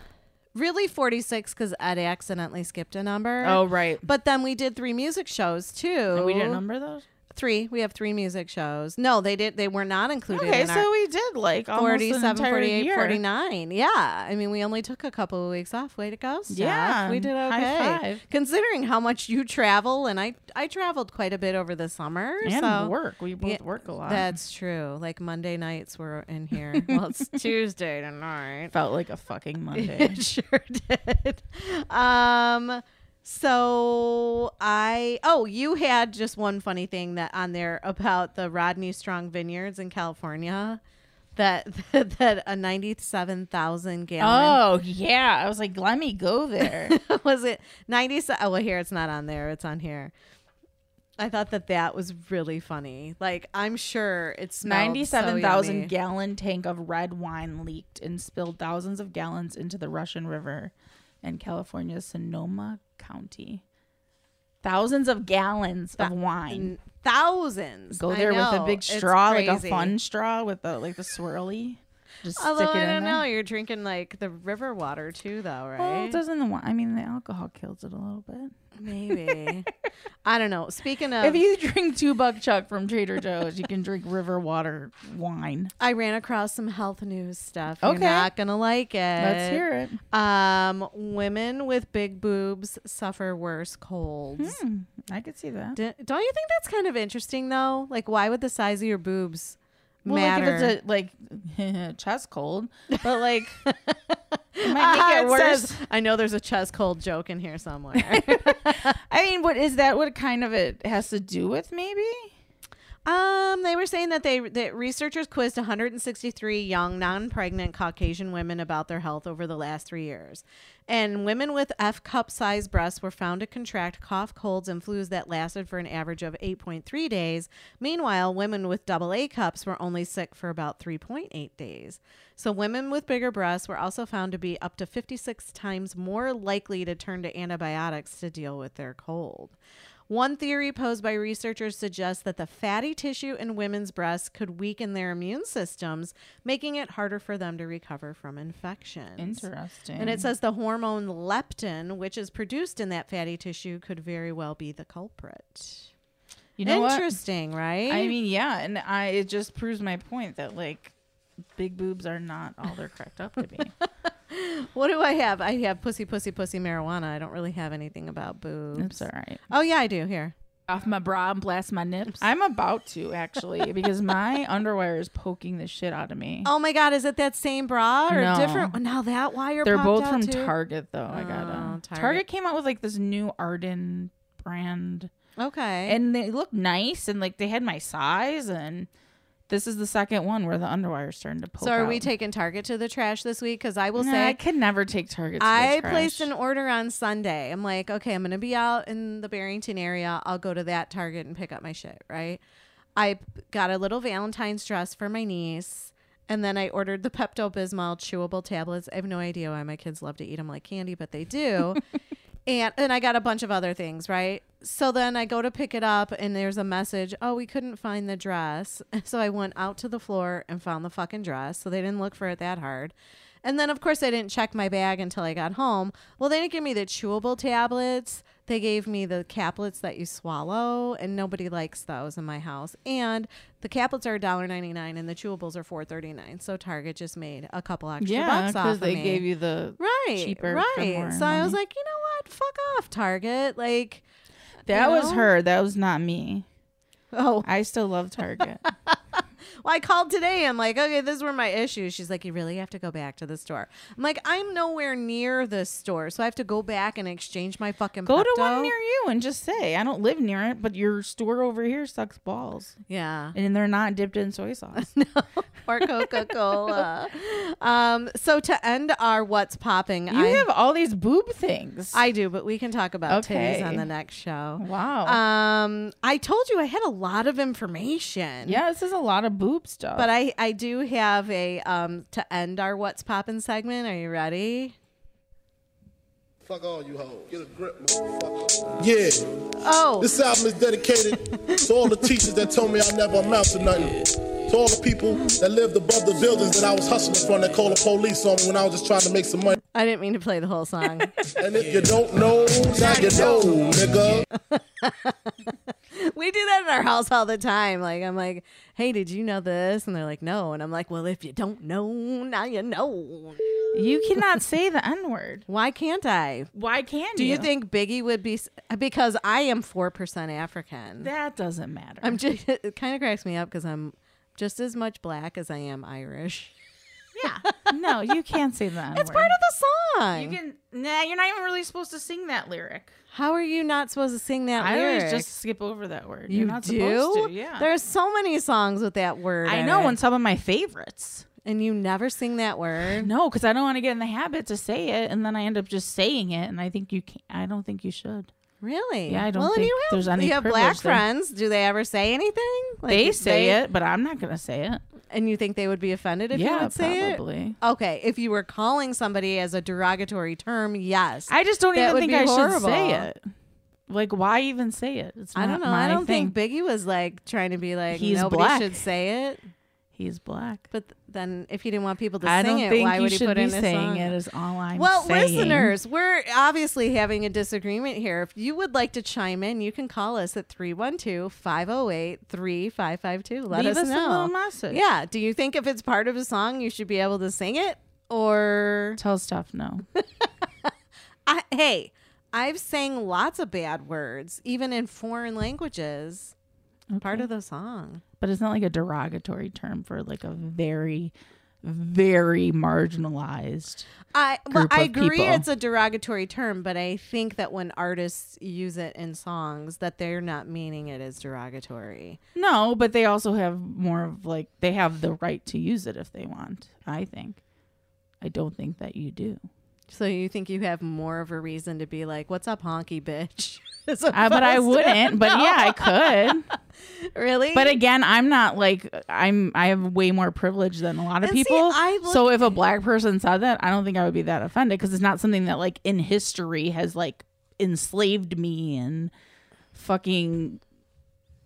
really forty-six because Ed accidentally skipped a number. Oh, right. But then we did three music shows too. And we didn't number those? Three. We have three music shows. No, they did. They were not included. Okay, in so we did like forty-seven, forty-eight, forty-nine. Yeah. I mean, we only took a couple of weeks off. Way to go, Steph. Yeah. We did okay. High five. Considering how much you travel, and I, I traveled quite a bit over the summer. And so work. We both yeah, work a lot. That's true. Like Monday nights were in here. Well, it's Tuesday tonight. Felt like a fucking Monday. It sure did. Um... So I, oh, you had just one funny thing that on there about the Rodney Strong vineyards in California, that that, that a ninety-seven thousand gallon. Oh, yeah. I was like, let me go there. Was it ninety-seven? Oh, well, here, it's not on there. It's on here. I thought that that was really funny. Like, I'm sure it's ninety-seven thousand so gallon tank of red wine leaked and spilled thousands of gallons into the Russian River in California's Sonoma County. Thousands of gallons Th- of wine. Thousands. Go there with a big straw, like a fun straw with the like the swirly. Just Although stick it I don't in know, there. You're drinking like the river water too, though, right? Well, it doesn't. The wine. I mean, the alcohol kills it a little bit. Maybe. I don't know. Speaking of, if you drink two buck chuck from Trader Joe's, you can drink river water wine. I ran across some health news stuff. Okay. You're not gonna like it. Let's hear it. Um, women with big boobs suffer worse colds. Hmm, I could see that. D- don't you think that's kind of interesting though? Like, why would the size of your boobs? Well, matter. Like if it's a like chest cold, but like it might make it worse. Says, I know there's a chest cold joke in here somewhere. I mean, what is that? What kind of it has to do with maybe? Um, they were saying that they that researchers quizzed one hundred sixty-three young, non-pregnant Caucasian women about their health over the last three years. And women with F-cup-sized breasts were found to contract cough, colds, and flus that lasted for an average of eight point three days. Meanwhile, women with double A cups were only sick for about three point eight days. So women with bigger breasts were also found to be up to fifty-six times more likely to turn to antibiotics to deal with their cold. One theory posed by researchers suggests that the fatty tissue in women's breasts could weaken their immune systems, making it harder for them to recover from infections. Interesting. And it says the hormone leptin, which is produced in that fatty tissue, could very well be the culprit. You know, interesting, what? Right? I mean, yeah, and I it just proves my point that, like, big boobs are not all they're cracked up to be. What do I have? I have pussy, pussy, pussy, marijuana. I don't really have anything about boobs. That's all right. Oh, yeah, I do. Here. Off my bra and blast my nips. I'm about to, actually, because my underwear is poking the shit out of me. Oh, my God. Is it that same bra or no. different? Now that wire They're both from too? Target, though. Oh, I got them. Target. Target came out with, like, this new Arden brand. Okay. And they look nice, and, like, they had my size, and... This is the second one where the underwire is starting to poke. So are out. we taking Target to the trash this week? Because I will no, say... I could never take Target to I the trash. I placed an order on Sunday. I'm like, okay, I'm going to be out in the Barrington area. I'll go to that Target and pick up my shit, right? I got a little Valentine's dress for my niece. And then I ordered the Pepto-Bismol chewable tablets. I have no idea why my kids love to eat them like candy, but they do. and And I got a bunch of other things, right? So then I go to pick it up and there's a message. Oh, we couldn't find the dress. So I went out to the floor and found the fucking dress. So they didn't look for it that hard. And then, of course, I didn't check my bag until I got home. Well, they didn't give me the chewable tablets. They gave me the caplets that you swallow, and nobody likes those in my house. And the caplets are one dollar ninety-nine and the chewables are four dollars and thirty-nine cents. So Target just made a couple extra yeah, bucks off of me. Yeah, because they gave you the right, cheaper. Right. So money. I was like, you know what? Fuck off, Target. Like... That you know? was her. That was not me. Oh, I still love Target. Well, I called today. I'm like, okay, this were my issues. She's like, you really have to go back to the store. I'm like, I'm nowhere near this store, so I have to go back and exchange my fucking Go Pepto. to one near you and just say, I don't live near it, but your store over here sucks balls. Yeah. And they're not dipped in soy sauce. No. Or Coca-Cola. um, so to end our What's Popping. You I, have all these boob things. I do, but we can talk about okay. titties on the next show. Wow. Um, I told you I had a lot of information. Yeah, this is a lot of boob stuff, but I I do have a um to end our What's Poppin' segment. Are you ready? Fuck all you hoes. Get a grip, motherfucker. Yeah. Oh. This album is dedicated to all the teachers that told me I never amount to nothing. To all the people that lived above the buildings that I was hustling from that called the police on me when I was just trying to make some money. I didn't mean to play the whole song. And if you don't know, now you know, nigga. We do that in our house all the time. Like, I'm like, hey, did you know this? And they're like, no. And I'm like, well, if you don't know, now you know. You cannot say the N-word. Why can't I? Why can't do you? Do you think Biggie would be... Because I am four percent African. That doesn't matter. I'm just, it kind of cracks me up because I'm just as much black as I am Irish. Yeah. No, you can't say that. It's part of the song. You can. Nah, you're not even really supposed to sing that lyric. How are you not supposed to sing that I lyric? I always just skip over that word. You you're not do? supposed to. Yeah. There's so many songs with that word. I know, it. and some of my favorites. And you never sing that word? No, because I don't want to get in the habit to say it, and then I end up just saying it, and I think you can't. I don't think you should. Really? Yeah, I don't well, think you have, there's any. You have black there. friends. Do they ever say anything? Like, they say they, it, but I'm not going to say it. And you think they would be offended if yeah, you would say probably. it? Okay. If you were calling somebody as a derogatory term, yes. I just don't that even think I horrible. should say it. Like, why even say it? It's not I don't know. My I don't thing. think Biggie was like trying to be like, He's nobody black. should say it. He's black. But th- then if he didn't want people to I sing it, why would he put in a song? I don't think you should be saying it is all I'm well, saying. Well, listeners, we're obviously having a disagreement here. If you would like to chime in, you can call us at three one two, five oh eight, three five five two. Let Leave us, us know. Leave us a little message. Yeah. Do you think if it's part of a song, you should be able to sing it? Or... Tell Steph no. I, hey, I've sang lots of bad words, even in foreign languages. Okay. Part of the song. But it's not like a derogatory term for like a very, very marginalized I group well, I of agree people. It's a derogatory term, but I think that when artists use it in songs that they're not meaning it as derogatory. No, but they also have more of like they have the right to use it if they want, I think. I don't think that you do. So you think you have more of a reason to be like, what's up, honky bitch? Uh, but I wouldn't. But no. yeah, I could. Really? But again, I'm not like I'm I have way more privilege than a lot of and people. See, so if a black person said that, I don't think I would be that offended because it's not something that like in history has like enslaved me and fucking...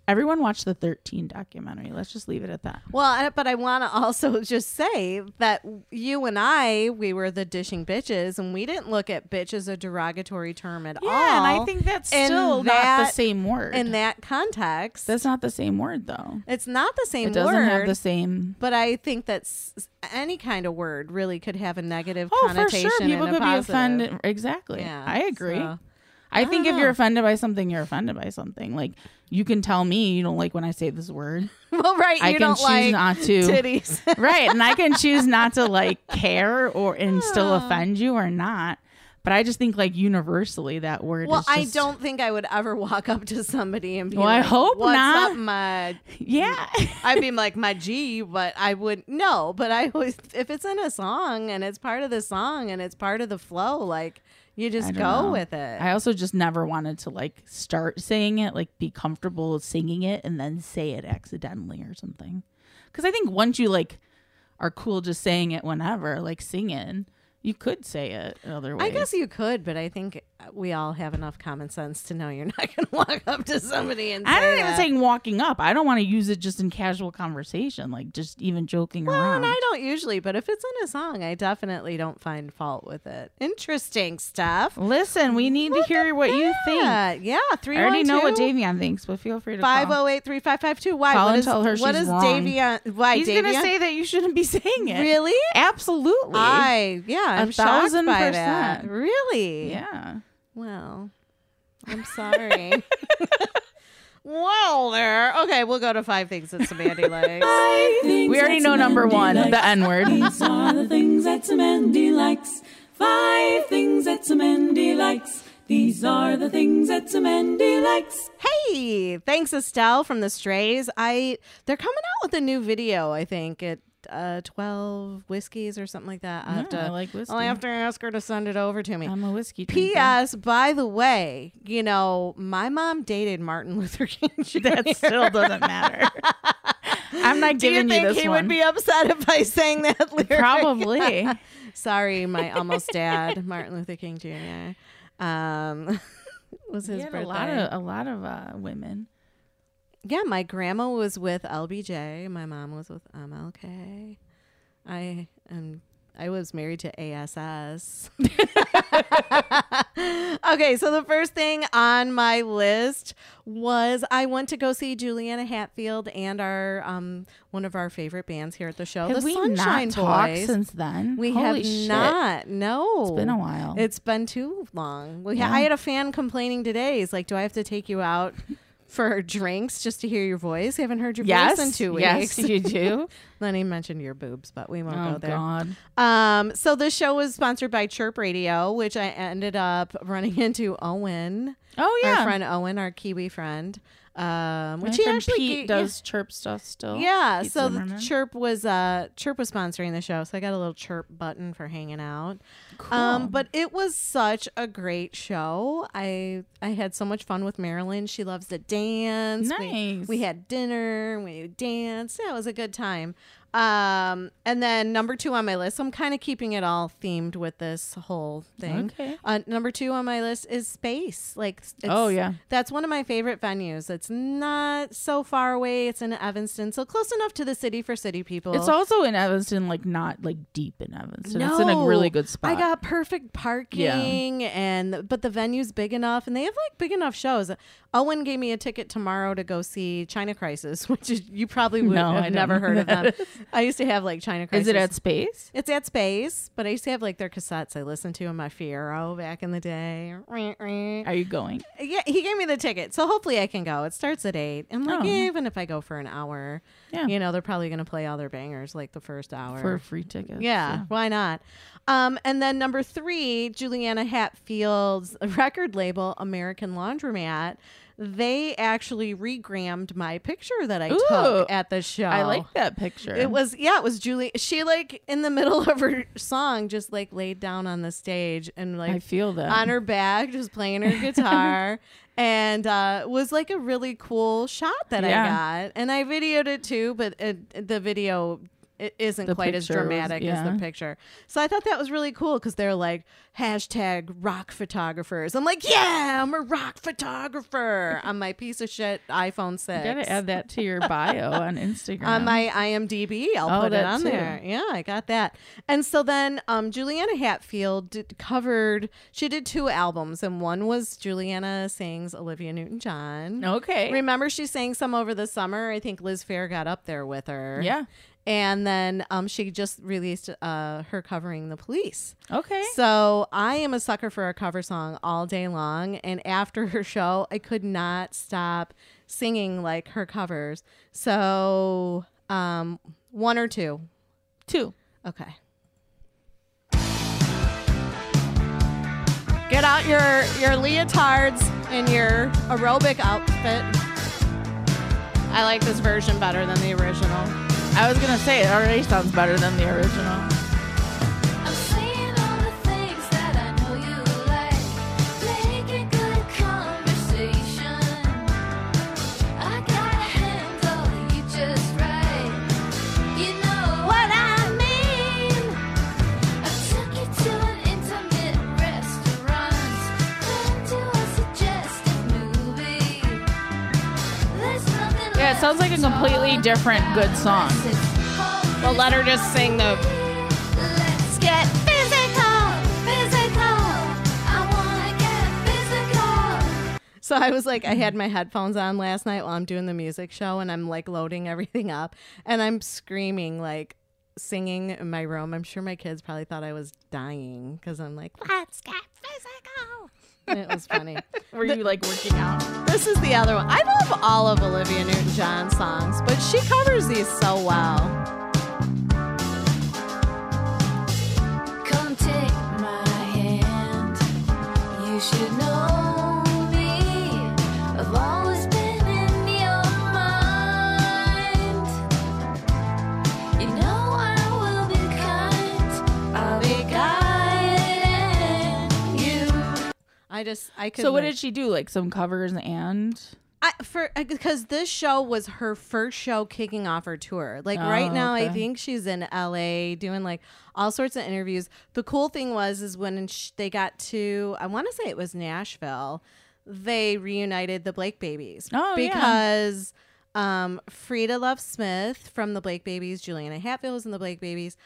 Everyone watched the thirteen documentary. Let's just leave it at that. Well, but I want to also just say that you and I, we were the dishing bitches, and we didn't look at bitch as a derogatory term at yeah, all. Yeah, and I think that's in still that, not the same word. In that context. That's not the same word, though. It's not the same word. It doesn't word, have the same. But I think that any kind of word really could have a negative oh, connotation. Oh, for sure. People could positive. Be offended. Exactly. Yeah, I agree. So. I, I think if know. You're offended by something, you're offended by something. Like, you can tell me you don't like when I say this word. Well, right. I you can don't choose like not to. Titties. Right. And I can choose not to, like, care or and still offend you or not. But I just think, like, universally that word well, is just... I don't think I would ever walk up to somebody and be well, like, I hope what's not. Up my... Yeah. I'd be like, my G, but I would... No, but I always... If it's in a song and it's part of the song and it's part of the flow, like... You just go know. With it. I also just never wanted to like start saying it, like be comfortable singing it and then say it accidentally or something. Because I think once you like are cool just saying it whenever, like singing, you could say it other ways. I guess you could, but I think we all have enough common sense to know you're not going to walk up to somebody and say I don't even say walking up. I don't want to use it just in casual conversation, like just even joking well, around. Well, and I don't usually, but if it's in a song, I definitely don't find fault with it. Interesting stuff. Listen, we need Look to hear what that. You think. Yeah, three one two. I already know what Davion thinks, but feel free to call. five oh eight, three five five two. Why? Call what and is, tell her what she's is wrong. Davion? Why, He's going to say that you shouldn't be saying it. Really? Absolutely. I, yeah. I'm shocked by percent. That. Really? Yeah. Well, I'm sorry. Well, there. Okay, we'll go to five things that Samandy likes. We already know Samandy number one, likes. The N-word. These are the things that Samandy likes. Five things that Samandy likes. These are the things that Samandy likes. Hey, thanks Estelle from the Strays. I they're coming out with a new video. I think it. Uh, twelve whiskeys or something like that. I have yeah, to. I like whiskey. I'll have to ask her to send it over to me. I'm a whiskey. P S. By the way, you know my mom dated Martin Luther King Junior That still doesn't matter. I'm not Do giving you, you this one. Do you think he would be upset if I sang that lyric? Probably. Sorry, my almost dad, Martin Luther King Junior Um, was his birthday. A lot of a lot of uh, women. Yeah, my grandma was with L B J. My mom was with M L K. I am. I was married to A S S. Okay, so the first thing on my list was I went to go see Juliana Hatfield and our um one of our favorite bands here at the show. Have the we Sunshine not talked Boys. Since then? We Holy have shit. Not. No, it's been a while. It's been too long. We yeah. ha- I had a fan complaining today. He's like, "Do I have to take you out?" For drinks, just to hear your voice. I haven't heard your yes, voice in two weeks. Yes, you do. Then he mentioned your boobs, but we won't oh, go there. Oh, God. Um, so this show was sponsored by Chirp Radio, which I ended up running into Owen. Oh, yeah. Our friend Owen, our Kiwi friend. Um, which My he actually Pete ge- does yeah. Chirp stuff still. Yeah, Pete so the Chirp was uh, Chirp was sponsoring the show, so I got a little Chirp button for hanging out. Cool. Um, but it was such a great show. I I had so much fun with Marilyn. She loves to dance. Nice. We, we had dinner. We danced. Yeah, it was a good time. Um, and then number two on my list, so I'm kind of keeping it all themed with this whole thing. Okay. Uh, number two on my list is Space. Like, it's, oh yeah, that's one of my favorite venues. It's not so far away. It's in Evanston, so close enough to the city for city people. It's also in Evanston, like not like deep in Evanston. No, it's in a really good spot. I got perfect parking, yeah. and but the venue's big enough, and they have like big enough shows. Owen gave me a ticket tomorrow to go see China Crisis, which is, you probably would no, have I never heard of them. I used to have like China Crisis. Is it at Space? It's at Space, but I used to have like their cassettes I listened to in my Fiero back in the day. Are you going? Yeah, he gave me the ticket, so hopefully I can go. It starts at eight. I'm like, oh. yeah, even if I go for an hour, yeah. you know, they're probably going to play all their bangers like the first hour. For a free ticket. Yeah, yeah, why not? Um, and then number three, Juliana Hatfield's record label, American Laundromat. They actually regrammed my picture that I Ooh, took at the show. I like that picture. It was, yeah, it was Julie. She like in the middle of her song, just like laid down on the stage and like I feel that on her back, just playing her guitar. And uh, was like a really cool shot that yeah. I got. And I videoed it too, but it, the video it isn't the quite as dramatic was, yeah. as the picture. So I thought that was really cool because they're like, hashtag rock photographers. I'm like, yeah, I'm a rock photographer on my piece of shit iPhone six. You gotta add that to your bio on Instagram. On my I M D B, I'll oh, put it on too. There. Yeah, I got that. And so then um, Juliana Hatfield did, covered, she did two albums, and one was Juliana sings Olivia Newton-John. Okay. Remember she sang some over the summer? I think Liz Phair got up there with her. Yeah. And then um, she just released uh, her covering The Police. Okay. So I am a sucker for a cover song all day long. And after her show, I could not stop singing like her covers. So um, one or two? Two. Okay. Get out your, your leotards and your aerobic outfit. I like this version better than the original. I was gonna say it already sounds better than the original. I'm saying all the things that I know you like. Make a good conversation. I gotta handle you just right. You know what I mean. I took you to an intimate restaurant. Then to a suggestive movie. There's nothing. Yeah, it sounds like a completely different good song. Well, let her just sing the... Let's get physical, physical. I want to get physical. So I was like, I had my headphones on last night while I'm doing the music show, and I'm like loading everything up, and I'm screaming, like singing in my room. I'm sure my kids probably thought I was dying because I'm like, let's get physical. And it was funny. Were you like working out? This is the other one. I love all of Olivia Newton-John's songs, but she covers these so well. Come take my hand. You should know me. I've always been in your mind. You know I will be kind. I'll be kind. I just, I could. So what like, did she do? Like some covers and? I, for because this show was her first show kicking off her tour. Like oh, right now, okay. I think she's in L A doing like all sorts of interviews. The cool thing was is when sh- they got to, I want to say it was Nashville, they reunited the Blake Babies. Oh, because yeah. um, Frida Love Smith from the Blake Babies, Juliana Hatfield was in the Blake Babies.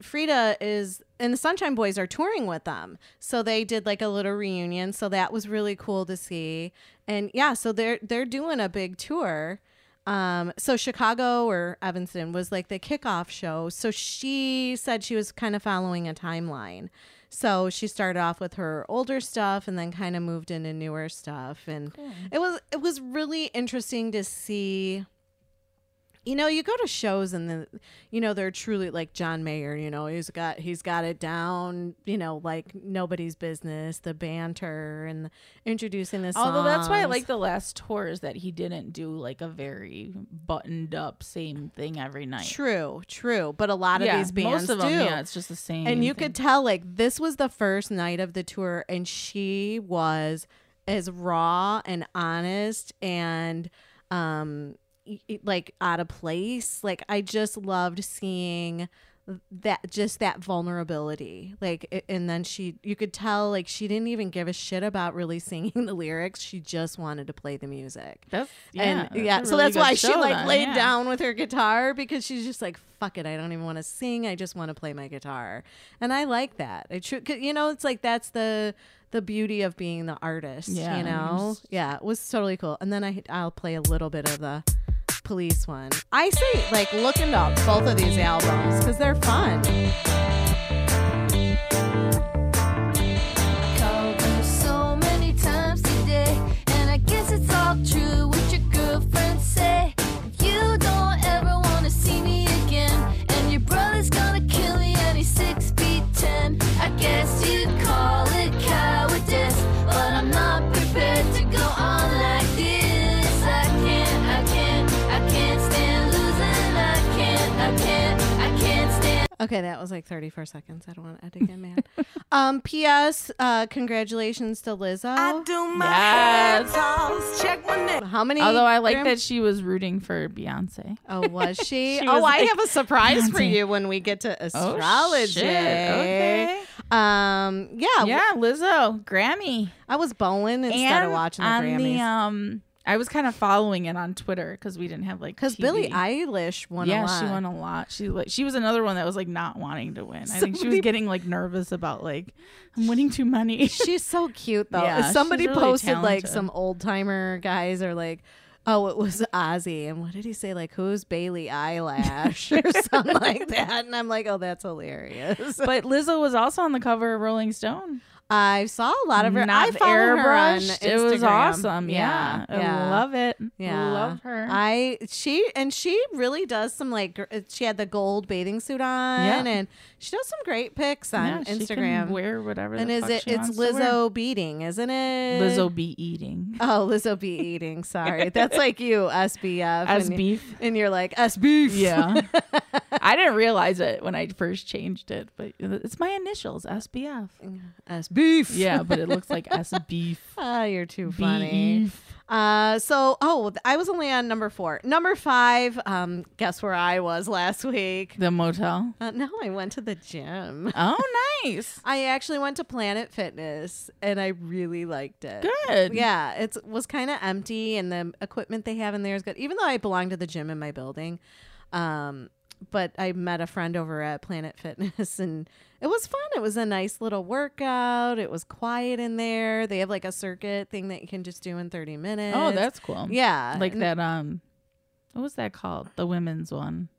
Frida is and the Sunshine Boys are touring with them, so they did like a little reunion, so that was really cool to see. And yeah, so they're they're doing a big tour. Um so Chicago or Evanston was like the kickoff show, so she said she was kind of following a timeline, so she started off with her older stuff and then kind of moved into newer stuff. And cool. it was it was really interesting to see. You know, you go to shows and, the, you know, they're truly like John Mayer, you know, he's got he's got it down, you know, like nobody's business, the banter and the introducing the songs. Although that's why I like the last tour is that he didn't do like a very buttoned up same thing every night. True, true. But a lot of yeah, these bands most of them, do. Yeah, it's just the same. And you thing. Could tell like this was the first night of the tour and she was as raw and honest and um. like out of place. Like I just loved seeing that, just that vulnerability. Like, and then she, you could tell like she didn't even give a shit about really singing the lyrics. She just wanted to play the music. That's, yeah, and that's yeah, so really that's why she like then, laid yeah. down with her guitar, because she's just like, fuck it, I don't even want to sing. I just want to play my guitar. And I like that. I tr- you know, it's like that's the the beauty of being the artist. Yeah, you know, just... yeah, it was totally cool. And then I I'll play a little bit of the Police one. I say like look into both of these albums because they're fun. Called you so many times today, and I guess it's all true what your girlfriend say. If you don't ever want to see me again, and your brother's gonna kill me and he's six feet ten. I guess you'd call it cowardice, but I'm not prepared to go on like this. Okay, that was like thirty-four seconds. I don't want to get mad. um, P S. Uh, congratulations to Lizzo. I do my yes. toss, check my name. How many? Although I like that she was rooting for Beyonce. Oh, was she? she oh, was I like, have a surprise Beyonce. For you when we get to astrology. Oh, shit. Okay. Um. Yeah. Yeah. Lizzo. Grammy. I was bowling instead and of watching the on Grammys. The, um. I was kind of following it on Twitter because we didn't have like because Billie Eilish won yeah, a lot. Yeah, she won a lot. She like she was another one that was like not wanting to win. Somebody, I think she was getting like nervous about like I'm winning too many. She's so cute though. Yeah, somebody really posted talented. Like some old timer guys are like, oh, it was Ozzy, and what did he say? Like, who's Bailey Eyelash or something like that? And I'm like, oh, that's hilarious. But Lizzo was also on the cover of Rolling Stone. I saw a lot of her. Not I followed her on Instagram. It was awesome. Yeah. yeah. I yeah. love it. Yeah. Love her. I, she, and she really does some like, she had the gold bathing suit on yeah. and she does some great pics on yeah, Instagram. She can wear whatever the and is fuck it, she it's Lizzo Beating, isn't it? Lizzo Be Eating. Oh, Lizzo Be Eating. Sorry. That's like you, S B F. S Beef. And you're like, S Beef. Yeah. I didn't realize it when I first changed it, but it's my initials, S B F. S Beef. Beef. Yeah, but it looks like S beef. Ah, oh, you're too beef. Funny. Uh, so, oh, I was only on number four. Number five. Um, guess where I was last week? The motel. Uh, no, I went to the gym. Oh, nice. I actually went to Planet Fitness, and I really liked it. Good. Yeah, it was kind of empty, and the equipment they have in there is good. Even though I belong to the gym in my building, um, but I met a friend over at Planet Fitness, and it was fun. It was a nice little workout. It was quiet in there. They have like a circuit thing that you can just do in thirty minutes. Oh, that's cool. Yeah. Like and that. Um, what was that called? The women's one.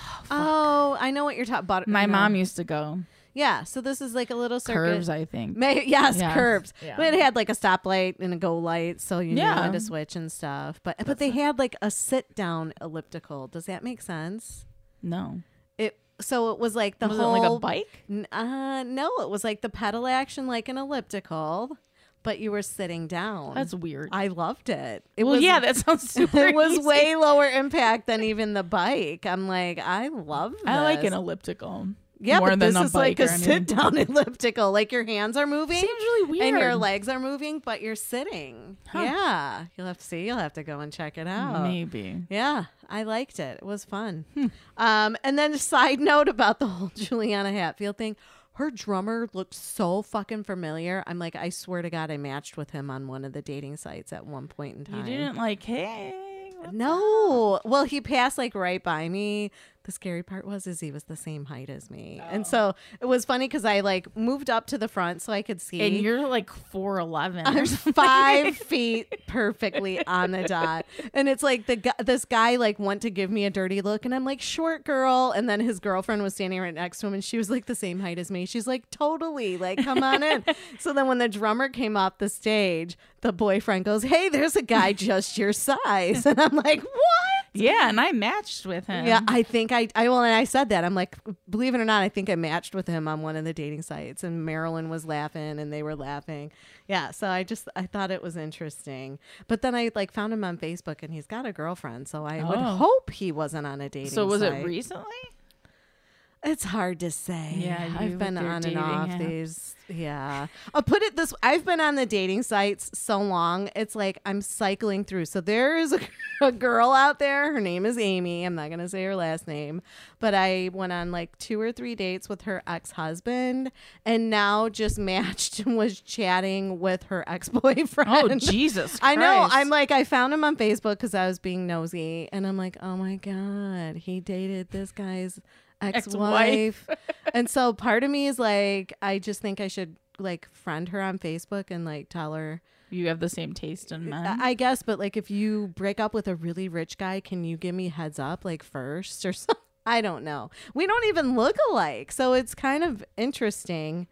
Oh, oh I know what you're talking about. My no. mom used to go. Yeah. So this is like a little circuit. Curves, I think. May- yes, yes, curves. Yeah. But it had like a stoplight and a go light. So you yeah. knew how to switch and stuff. But that's but they it. had like a sit down elliptical. Does that make sense? No. It. So it was like the was whole it like a bike? N- uh, no, it was like the pedal action, like an elliptical, but you were sitting down. That's weird. I loved it. It well, was yeah, that sounds super. It was easy. Way lower impact than even the bike. I'm like, I love this. I like an elliptical. Yeah, more but than this a is bike like a sit down elliptical. Like your hands are moving. Seems really weird. And your legs are moving, but you're sitting. Huh. Yeah. You'll have to see. You'll have to go and check it out. Maybe. Yeah. I liked it. It was fun. Hmm. Um, and then a side note about the whole Juliana Hatfield thing. Her drummer looked so fucking familiar. I'm like, I swear to God, I matched with him on one of the dating sites at one point in time. You didn't like, hey. No. Well, he passed like right by me. The scary part was is he was the same height as me. Oh. And so it was funny because I like moved up to the front so I could see. And you're like four eleven. I'm five feet perfectly on the dot. And it's like the this guy like went to give me a dirty look and I'm like, short girl. And then his girlfriend was standing right next to him and she was like the same height as me. She's like, totally. Like, come on in. So then when the drummer came off the stage, the boyfriend goes, hey, there's a guy just your size. And I'm like, what? Yeah, and I matched with him. Yeah, I think I, I well, and I said that. I'm like, believe it or not, I think I matched with him on one of the dating sites. And Marilyn was laughing and they were laughing. Yeah, so I just, I thought it was interesting. But then I like found him on Facebook and he's got a girlfriend. So I oh. would hope he wasn't on a dating site. So was site. It recently? It's hard to say. Yeah, I've been on and off apps. These. Yeah. I'll put it this way. I've been on the dating sites so long. It's like I'm cycling through. So there is a, a girl out there. Her name is Amy. I'm not going to say her last name. But I went on like two or three dates with her ex-husband and now just matched and was chatting with her ex-boyfriend. Oh, Jesus Christ. I know. I'm like, I found him on Facebook because I was being nosy. And I'm like, oh, my God. He dated this guy's ex-wife. And so part of me is like, I just think I should like friend her on Facebook and like tell her you have the same taste in men, I guess. But like, if you break up with a really rich guy, can you give me heads up like first or something? I don't know. We don't even look alike, so it's kind of interesting.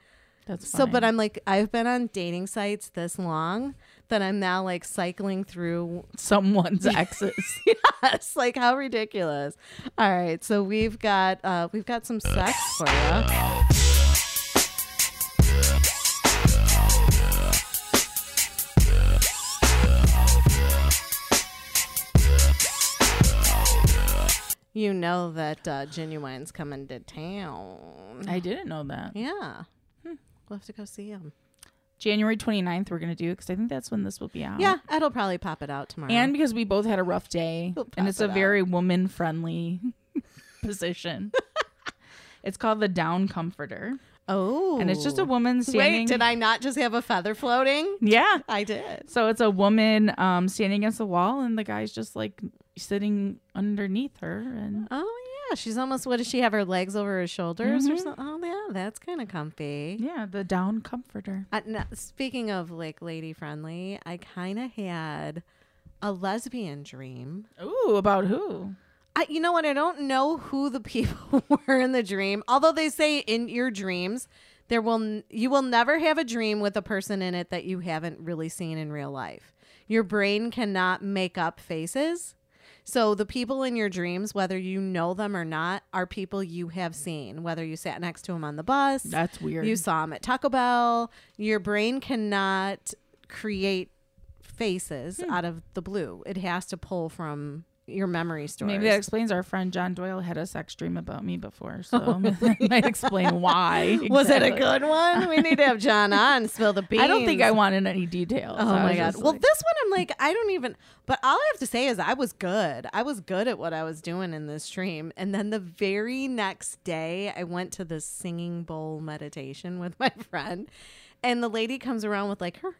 That's funny. So, but I'm like, I've been on dating sites this long that I'm now like cycling through someone's exes. Yes, like how ridiculous. All right, so we've got uh, we've got some sex for you. You know that uh, Genuine's coming to town. I didn't know that. Yeah. Hmm. We'll have to go see him. January twenty-ninth we're going to do it because I think that's when this will be out. Yeah, it'll probably pop it out tomorrow. And because we both had a rough day. It'll and it's it a out. very woman-friendly position. It's called the Down Comforter. Oh. And it's just a woman standing. Wait, did I not just have a feather floating? Yeah. I did. So it's a woman um, standing against the wall and the guy's just like... sitting underneath her. And oh yeah, she's almost, what does she have, her legs over her shoulders, mm-hmm. or something? Oh yeah, that's kind of comfy. Yeah, the Down Comforter. Uh, no, speaking of like lady friendly, I kind of had a lesbian dream. Ooh, about who? I, you know what, I don't know who the people were in the dream, although they say in your dreams there will n- you will never have a dream with a person in it that you haven't really seen in real life. Your brain cannot make up faces. So the people in your dreams, whether you know them or not, are people you have seen, whether you sat next to them on the bus. That's weird. You saw them at Taco Bell. Your brain cannot create faces hmm. out of the blue. It has to pull from your memory stories. Maybe that explains our friend John Doyle had a sex dream about me before. So oh, that yeah. might explain why. Exactly. Was it a good one? We need to have John on to spill the beans. I don't think I wanted any details. Oh, so my God. Well, like... this one I'm like, I don't even, but all I have to say is I was good. I was good at what I was doing in this dream. And then the very next day I went to the singing bowl meditation with my friend and the lady comes around with like, her,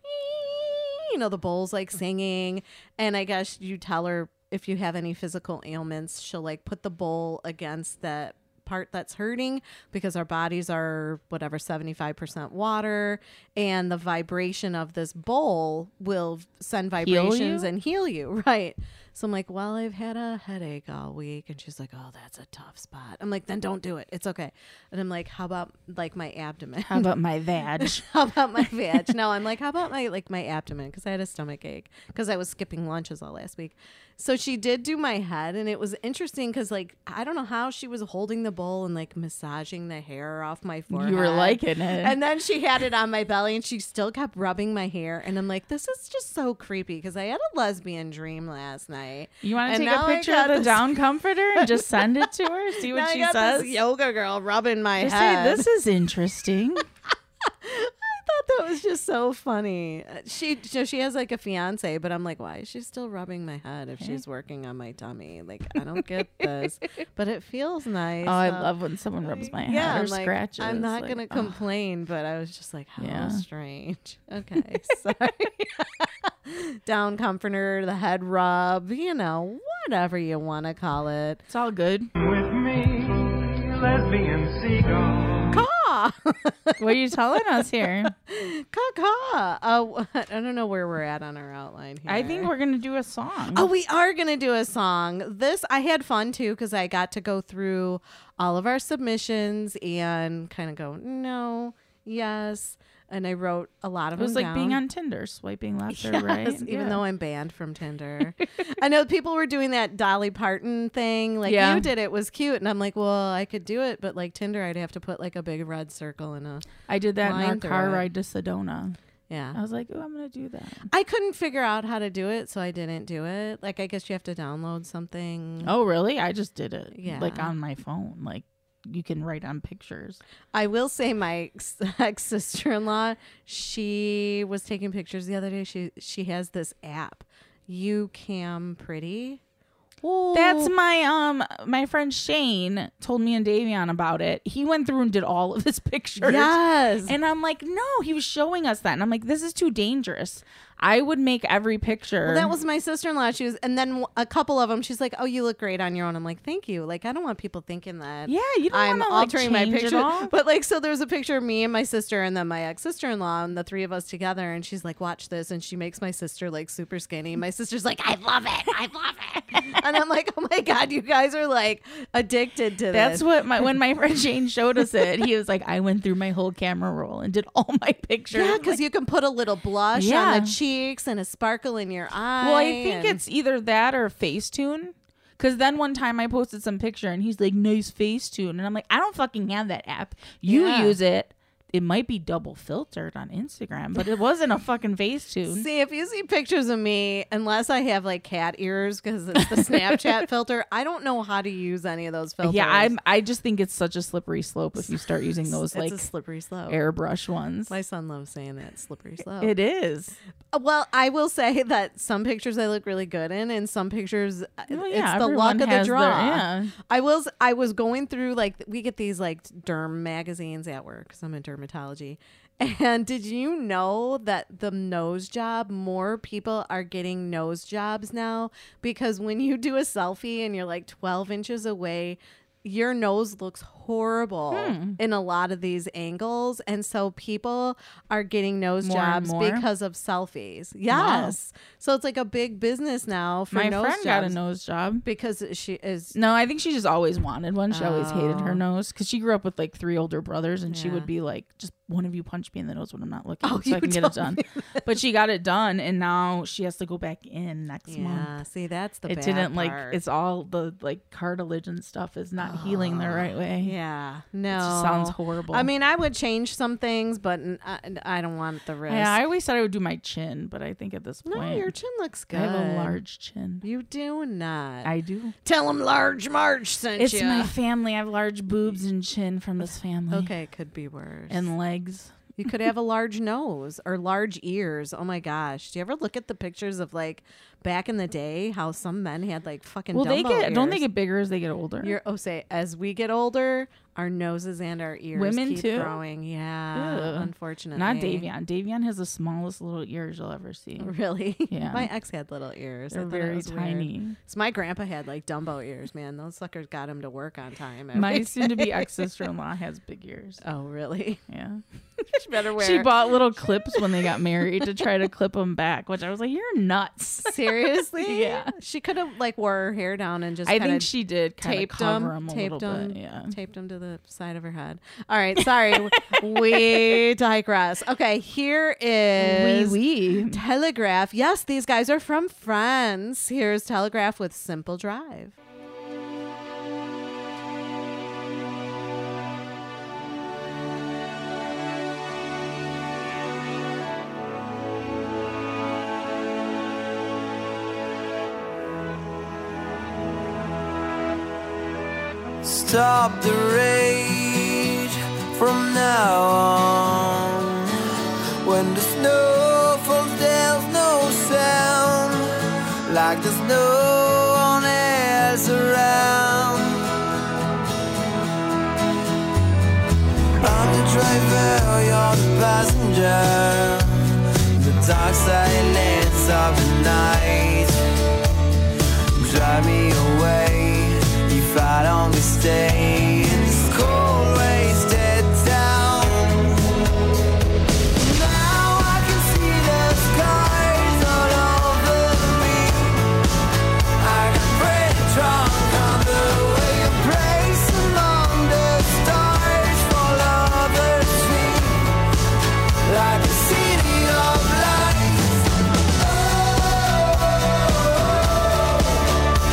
you know, the bowl's like singing. And I guess you tell her, if you have any physical ailments, she'll like put the bowl against that part that's hurting because our bodies are whatever, seventy-five percent water, and the vibration of this bowl will send vibrations heal and heal you. Right. So I'm like, well, I've had a headache all week. And she's like, oh, that's a tough spot. I'm like, then don't do it. It's okay. And I'm like, how about like my abdomen? How about my vag? How about my vag? No, I'm like, how about my like my abdomen? Because I had a stomach ache because I was skipping lunches all last week. So she did do my head. And it was interesting because like, I don't know how she was holding the bowl and like massaging the hair off my forehead. You were liking it. And then she had it on my belly and she still kept rubbing my hair. And I'm like, this is just so creepy because I had a lesbian dream last night. You want to take a picture of the Down Comforter and just send it to her? See what she says? This yoga girl rubbing my just head. Say, this is interesting. I thought that was just so funny. She so she has like a fiance, but I'm like, why is she still rubbing my head if okay. she's working on my tummy? Like, I don't get this, but it feels nice. Oh, I um, love when someone rubs my yeah, head or I'm like, scratches. I'm not like, gonna oh. complain, but I was just like, how yeah. strange. Okay, sorry. Down Comforter, the head rub, you know, whatever you want to call it. It's all good. With me, lesbian seagull. Caw! What are you telling us here? Caw, caw. Uh, I don't know where we're at on our outline here. I think we're going to do a song. Oh, we are going to do a song. This, I had fun, too, because I got to go through all of our submissions and kind of go, no, yes. And I wrote a lot of them down. It was like down. being on Tinder, swiping left yes, or right. Even yeah. though I'm banned from Tinder. I know people were doing that Dolly Parton thing. Like, yeah. you did it. It was cute. And I'm like, well, I could do it. But like Tinder, I'd have to put like a big red circle in a I did that in our car ride to Sedona. Yeah. I was like, oh, I'm going to do that. I couldn't figure out how to do it, so I didn't do it. Like, I guess you have to download something. Oh, really? I just did it. Yeah. Like on my phone. Like. You can write on pictures. I will say my ex-sister-in-law, she was taking pictures the other day. She she has this app, YouCam Pretty. Ooh. That's my um my friend Shane told me and Davion about it. He went through and did all of his pictures. Yes. And I'm like, no, he was showing us that. And I'm like, this is too dangerous. I would make every picture. Well, that was my sister-in-law. She was, and then a couple of them, she's like, oh, you look great on your own. I'm like, thank you. Like, I don't want people thinking that. Yeah, you don't I'm wanna, altering like, my picture. But like, so there's a picture of me and my sister and then my ex-sister-in-law and the three of us together. And she's like, watch this. And she makes my sister like super skinny. My sister's like, I love it. I love it. And I'm like, oh my God, you guys are like addicted to That's this. That's what my, when my friend Shane showed us it, he was like, I went through my whole camera roll and did all my pictures. Yeah, because like, you can put a little blush yeah. on the cheek. And a sparkle in your eye. Well, I think it's either that or Facetune. Because then one time I posted some picture and he's like, nice Facetune. And I'm like, I don't fucking have that app. You yeah. use it. It might be double filtered on Instagram, but it wasn't a fucking Facetune. See, if you see pictures of me, unless I have like cat ears because it's the Snapchat filter, I don't know how to use any of those filters. Yeah, I'm, I just think it's such a slippery slope if you start using those it's like a slippery slope. Airbrush ones. My son loves saying that, slippery slope. It is. Well, I will say that some pictures I look really good in, and some pictures well, yeah, it's the luck of the draw. Their, yeah. I will. I was going through like we get these like derm magazines at work because I'm a derm. And did you know that the nose job, more people are getting nose jobs now? Because when you do a selfie and you're like twelve inches away, your nose looks horrible hmm. in a lot of these angles. And so people are getting nose more jobs because of selfies. Yes. Wow. So it's like a big business now for My nose friend jobs got a nose job. Because she is. No, I think she just always wanted one. She oh. always hated her nose because she grew up with like three older brothers, and yeah. she would be like, just one of you punch me in the nose when I'm not looking oh, so I can get it done. But she got it done, and now she has to go back in next yeah, month. Yeah, see, that's the it bad didn't part. Like it's all the like cartilage and stuff is not oh, healing the right way. Yeah, no, it just sounds horrible. I mean, I would change some things, but I, I don't want the risk. Yeah, I always said I would do my chin, but I think at this point, no, your chin looks good. I have a large chin. You do not. I do. Tell them Large March sent it's you. It's my family. I have large boobs and chin from this family. Okay, it could be worse. And like. You could have a large nose or large ears. Oh my gosh! Do you ever look at the pictures of like back in the day how some men had like fucking? Well, they get ears. Don't they get bigger as they get older? You're, oh, say as we get older, our noses and our ears Women keep too? growing. Yeah, Ew. unfortunately. Not Davion. Davion has the smallest little ears you'll ever see. Really? Yeah. My ex had little ears. They're very tiny. Weird. So my grandpa had like Dumbo ears. Man, those suckers got him to work on time. My soon-to-be ex-sister-in-law has big ears. Oh, really? Yeah. She better wear. She bought little clips when they got married to try to clip them back, which I was like, "You're nuts." Seriously? Yeah. She could have like wore her hair down and just. I think she did. Taped them. them taped them. Bit. Yeah. Taped them to the side of her head. All right. Sorry. We digress. Okay. Here is we oui, oui. Telegraph. Yes, these guys are from France. Here's Telegraph with Simple Drive. Stop the rage from now on. When the snow falls, there's no sound. Like there's no one else around. I'm the driver, you're the passenger. The dark silence of the night. Drive me away. If I don't stay in this cold race dead down. Now I can see the skies all over me. I got pretty drunk on the way to place along the stars for lovers dream. Like a city of lights.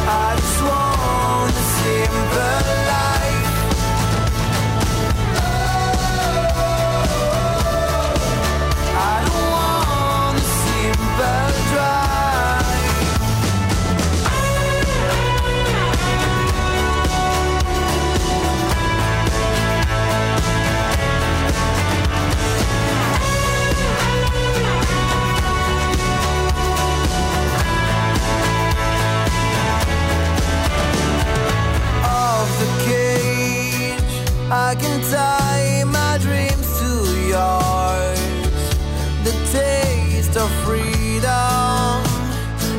Oh, I just want simple life. Oh, I don't want a simple I can tie my dreams to yours. The taste of freedom,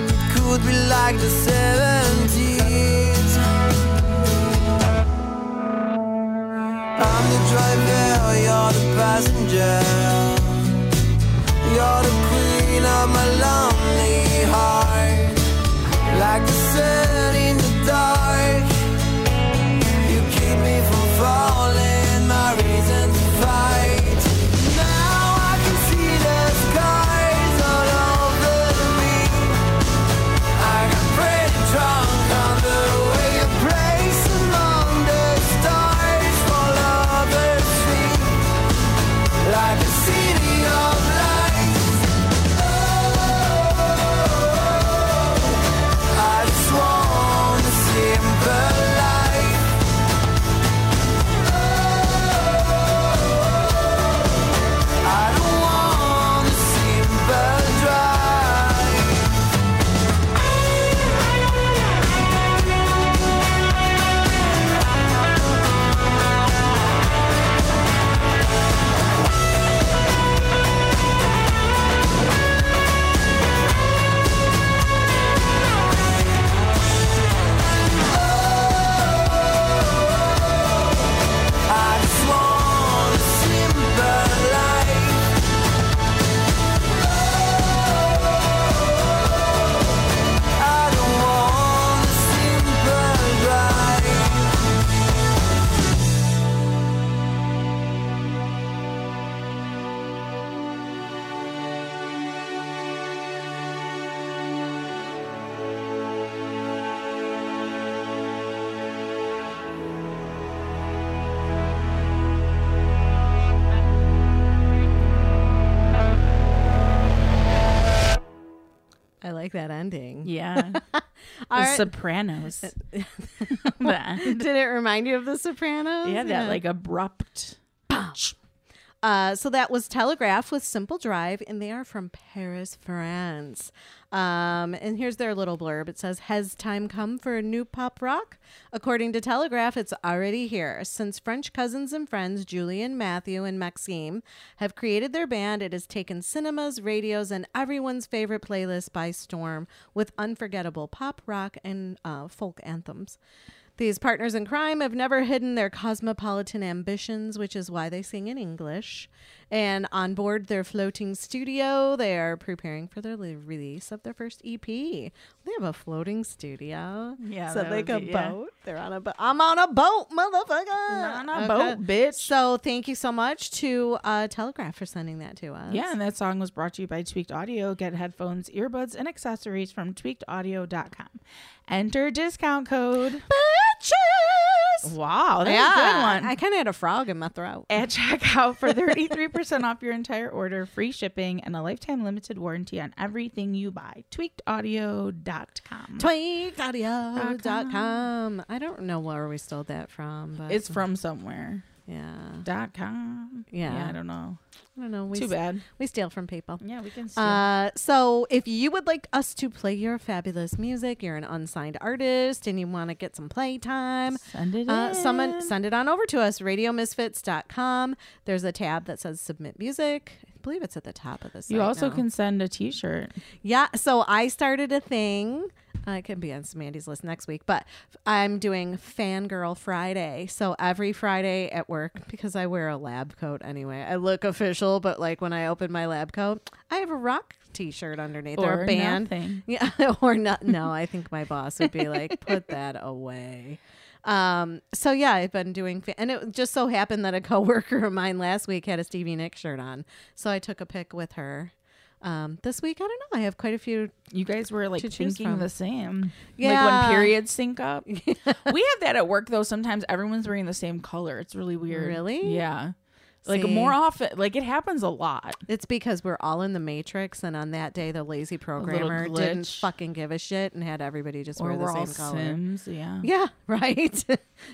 it could be like the seventies. I'm the driver, you're the passenger. You're the queen of my lonely heart. Like the sun in the dark. You keep me from falling, my reason to fight. Now I can see the skies all over me. I got pretty drunk on the way to place among the stars for lovers' feet. like that ending. Yeah. The right. Sopranos. Did it remind you of The Sopranos? Yeah, that yeah. like abrupt. Uh, so that was Telegraph with Simple Drive, and they are from Paris, France. Um, and here's their little blurb. It says, has time come for a new pop rock? According to Telegraph, it's already here. Since French cousins and friends Julian, Matthew, and Maxime have created their band, it has taken cinemas, radios, and everyone's favorite playlist by storm with unforgettable pop rock and uh, folk anthems. These partners in crime have never hidden their cosmopolitan ambitions, which is why they sing in English. And on board their floating studio, they are preparing for their release of their first E P. They have a floating studio. Yeah. So like a be, boat. Yeah. They're on a boat. I'm on a boat, motherfucker. I'm on a okay. boat, bitch. So thank you so much to uh, Telegraph for sending that to us. Yeah. And that song was brought to you by Tweaked Audio. Get headphones, earbuds, and accessories from tweaked audio dot com. Enter discount code. Bitches. Wow, that's yeah. a good one. I kind of had a frog in my throat. At checkout for thirty-three percent off your entire order, free shipping, and a lifetime limited warranty on everything you buy. tweaked audio dot com. tweaked audio dot com. I don't know where we stole that from. But it's from somewhere. Yeah. Dot com. Yeah. yeah. I don't know. I don't know. We Too bad. St- we steal from people. Yeah, we can steal. Uh, so if you would like us to play your fabulous music, you're an unsigned artist and you want to get some playtime, send it uh, in. Someone, send it on over to us, radio misfits dot com. There's a tab that says submit music. I believe it's at the top of the site. You also now. can send a t-shirt. Yeah. So I started a thing. Uh, it can be on Samandy's list next week, but I'm doing Fangirl Friday. So every Friday at work, because I wear a lab coat anyway, I look official, but like when I open my lab coat, I have a rock t-shirt underneath or, or a band. Nothing. Yeah, or not. No, I think my boss would be like, put that away. Um, so yeah, I've been doing, fa- and it just so happened that a coworker of mine last week had a Stevie Nicks shirt on. So I took a pic with her. Um, this week, I don't know. I have quite a few. You guys were like thinking from. the same. Yeah. Like when periods sync up. We have that at work though. Sometimes everyone's wearing the same color. It's really weird. Really? Yeah. Like See? more often, like it happens a lot. It's because we're all in the Matrix, and on that day, the lazy programmer didn't fucking give a shit and had everybody just or wear the we're same all color. Sims, yeah, yeah, right.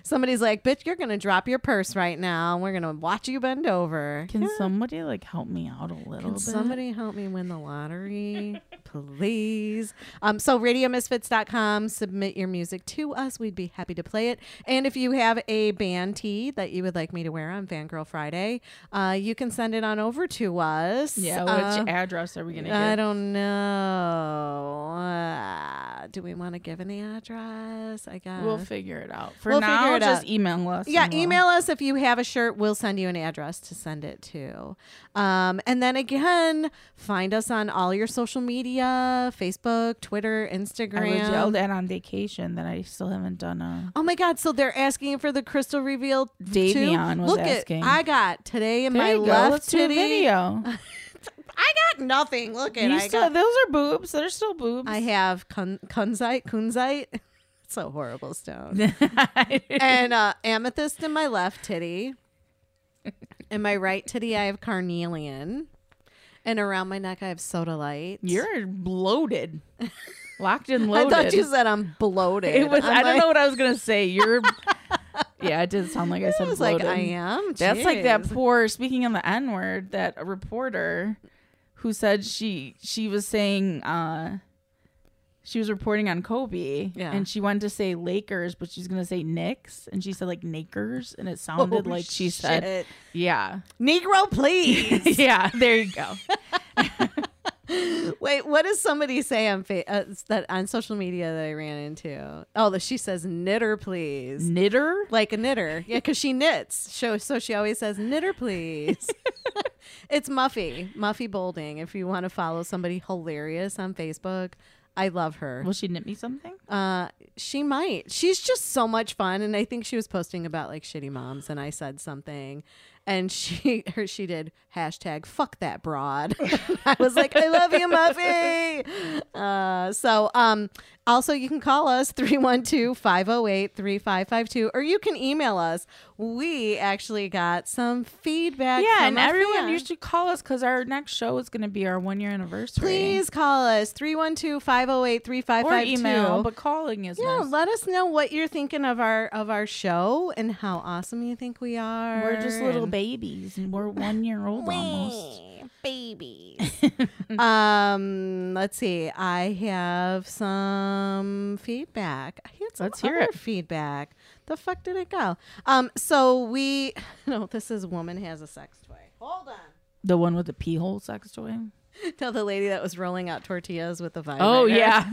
Somebody's like, "Bitch, you're gonna drop your purse right now, and we're gonna watch you bend over." Can yeah. somebody like help me out a little? Can bit? Somebody help me win the lottery, please? Um, so radio misfits dot com. Submit your music to us. We'd be happy to play it. And if you have a band tee that you would like me to wear on Fangirl Friday. Uh, you can send it on over to us. Yeah, which uh, address are we going to give? I don't know. Uh, do we want to give an address? I guess. We'll figure it out. For we'll now, just out. email us. Yeah, email we'll... us. If you have a shirt, we'll send you an address to send it to. Um, and then again, find us on all your social media, Facebook, Twitter, Instagram. I was yelled at on vacation that I still haven't done a... Oh my God, so they're asking for the crystal reveal Davion too? was Look asking. Look, I got today in there my left Let's titty. Video. I got nothing. Look at I still, got those are boobs. They're still boobs. I have kun, kunzite, kunzite. It's a horrible stone. And uh, amethyst in my left titty. In my right titty, I have carnelian. And around my neck, I have sodalite. You're bloated. Locked and loaded. I thought you said I'm bloated. It was, I'm I like, don't know what I was going to say. You're... Yeah, it did sound like I said bloated. Like, I am. Jeez. That's like that poor, speaking on the N word, that a reporter who said she she was saying uh, she was reporting on Kobe, yeah. and she wanted to say Lakers, but she's gonna say Knicks, and she said like Nakers, and it sounded oh, like she shit. said, yeah, Negro, please. Yeah, there you go. Wait, what does somebody say on fa- uh, that on social media that I ran into? Oh, she says knitter, please. Knitter? Like a knitter. Yeah, because she knits. So, so she always says knitter, please. It's Muffy. Muffy Bolding. If you want to follow somebody hilarious on Facebook, I love her. Will she knit me something? Uh, she might. She's just so much fun. And I think she was posting about like shitty moms. And I said something. And she her, she did hashtag fuck that broad. I was like, I love you, Muffy. Uh, so um, also you can call us three one two, five oh eight, three five five two, or you can email us. We actually got some feedback. Yeah, from and everyone fan. You should call us because our next show is going to be our one year anniversary. Please call us three one two, five oh eight, three five five two. Or email, but calling is yeah. Nice. Let us know what you're thinking of our of our show and how awesome you think we are. We're just little babies. Babies, and we're one year old Wee, almost. Babies. um, let's see. I have some feedback. I had some let's hear it. Feedback. The fuck did it go? Um, so we. No, this is woman has a sex toy. Hold on. The one with the pee hole sex toy. Tell the lady that was rolling out tortillas with the vibrator. Oh yeah,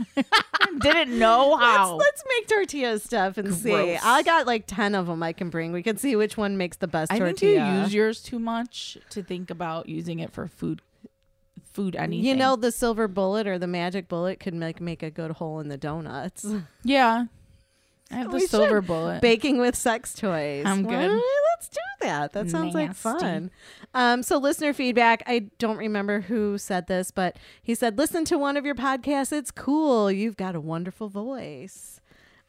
didn't know how. Let's, let's make tortilla stuff and gross. See. I got like ten of them I can bring. We can see which one makes the best I tortilla. I think you use yours too much to think about using it for food. Food anything. You know, the silver bullet or the magic bullet could make make a good hole in the donuts. Yeah, I have the we silver should. Bullet. Baking with sex toys. I'm good. What? Let's do that. That sounds Nasty. Like fun. Um, so listener feedback. I don't remember who said this, but he said, listen to one of your podcasts. It's cool. You've got a wonderful voice.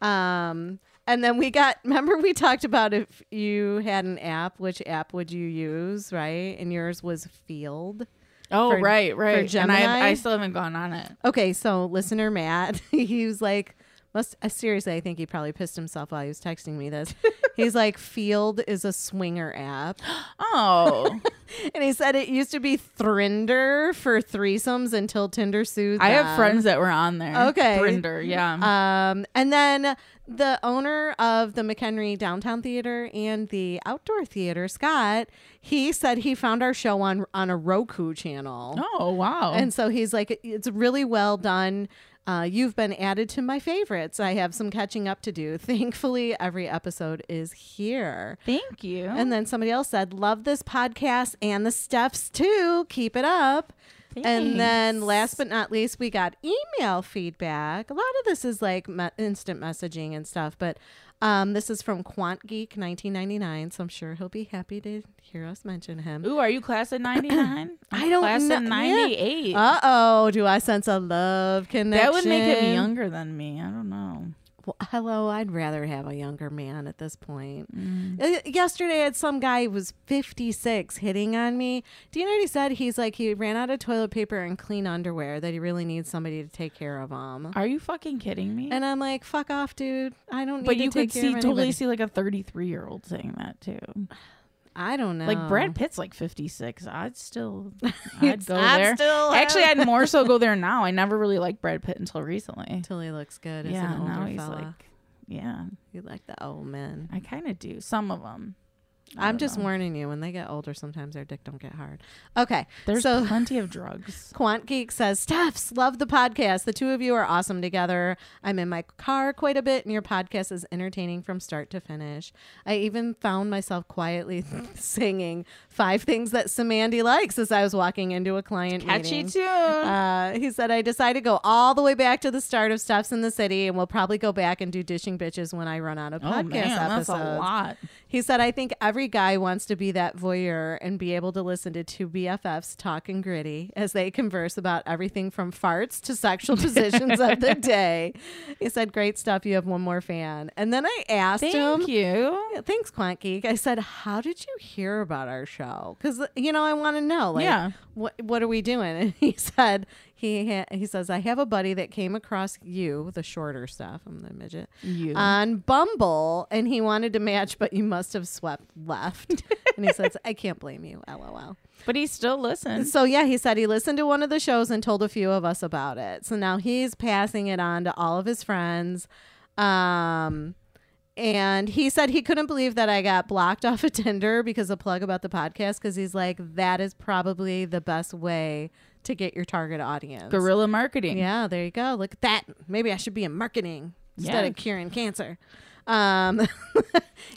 Um, and then we got, remember we talked about if you had an app, which app would you use? Right. And yours was Field. Oh, for, right. Right. And I, I still haven't gone on it. Okay. So listener Matt, he was like, must, uh, seriously, I think he probably pissed himself while he was texting me this. He's like, Field is a swinger app. Oh. And he said it used to be Thrinder for threesomes until Tinder sued them. I have friends that were on there. Okay. Thrinder, yeah. Um, and then the owner of the McHenry Downtown Theater and the Outdoor Theater, Scott, he said he found our show on, on a Roku channel. Oh, wow. And so he's like, it's really well done. Uh, you've been added to my favorites. I have some catching up to do. Thankfully, every episode is here. Thank you. And then somebody else said, love this podcast and the Stephs too. Keep it up. Thanks. And then last but not least, we got email feedback. A lot of this is like me- instant messaging and stuff, but um, this is from Quant Geek nineteen ninety-nine. So I'm sure he'll be happy to hear us mention him. Ooh, are you class of ninety-nine? I don't class kn- of ninety-eight. Yeah. Uh-oh, do I sense a love connection? That would make him younger than me. I don't know. Well, hello, I'd rather have a younger man at this point. Mm. Uh, yesterday, I had some guy who was fifty-six hitting on me. Do you know what he said? He's like, he ran out of toilet paper and clean underwear, that he really needs somebody to take care of him. Are you fucking kidding me? And I'm like, fuck off, dude. I don't need but to take care of But you could see, totally see like a thirty-three-year-old saying that, too. I don't know. Like Brad Pitt's like fifty-six. I'd still, I'd go I'd there. Still Actually, I'd more so go there now. I never really liked Brad Pitt until recently. Until he looks good as yeah, an older now he's fella. Like, yeah, you like the old men. I kind of do. Some of them. I I'm just know. warning you. When they get older, sometimes their dick don't get hard. Okay, there's so, plenty of drugs. Quant Geek says, Stephs, love the podcast. The two of you are awesome together. I'm in my car quite a bit, and your podcast is entertaining from start to finish. I even found myself quietly singing five things that Samandy likes as I was walking into a client Catchy meeting. Catchy tune. Uh, he said, I decided to go all the way back to the start of Stephs in the City, and we'll probably go back and do Dishing Bitches when I run out of oh, podcast man, episodes. That's a lot. He said, I think every Every guy wants to be that voyeur and be able to listen to two B F Fs talk and gritty as they converse about everything from farts to sexual positions of the day. He said, great stuff. You have one more fan. And then I asked Thank him. Thank you. Thanks, Quant Geek. I said, how did you hear about our show? Because, you know, I want to know, like, yeah. what, what are we doing? And he said... He ha- he says, I have a buddy that came across you, the shorter stuff, I'm the midget, you. on Bumble, and he wanted to match, but you must have swept left. And he says, I can't blame you, LOL. But he still listens. So, yeah, he said he listened to one of the shows and told a few of us about it. So now he's passing it on to all of his friends. Um... And he said he couldn't believe that I got blocked off of Tinder because of plug about the podcast, because he's like, that is probably the best way to get your target audience. Guerrilla marketing. Yeah, there you go. Look at that. Maybe I should be in marketing yeah. instead of curing cancer. Um,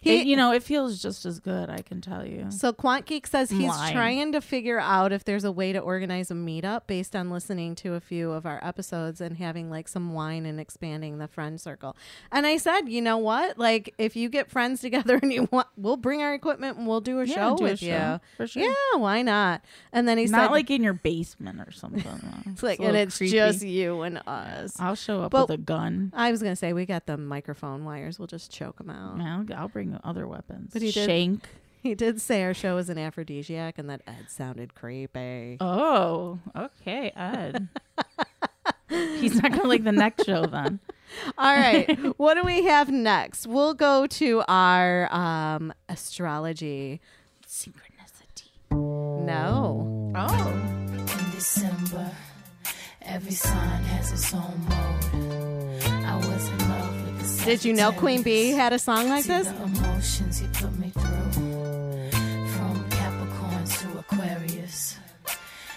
he, it, you know, it feels just as good, I can tell you. So Quant Geek says he's Lying. trying to figure out if there's a way to organize a meetup based on listening to a few of our episodes and having like some wine and expanding the friend circle. And I said, you know what? Like, if you get friends together and you want, we'll bring our equipment and we'll do a yeah, show do with a show, you. For sure. Yeah, why not? And then he not said, not like in your basement or something. It's, it's like, and it's creepy. Just you and us. I'll show up but with a gun. I was gonna say we got the microphone wires. We'll just choke them out. I'll, I'll bring other weapons. But he did, Shank. He did say our show was an aphrodisiac, and that Ed sounded creepy. Oh, okay, Ed. He's not gonna like the next show then. All right, what do we have next? We'll go to our um, astrology. Synchronicity. No. Oh. In December, every sign has its own mood. I was in love with the Sagittarius. Did you know Queen Bee had a song like this? See the emotions you put me through. From Capricorns to Aquarius,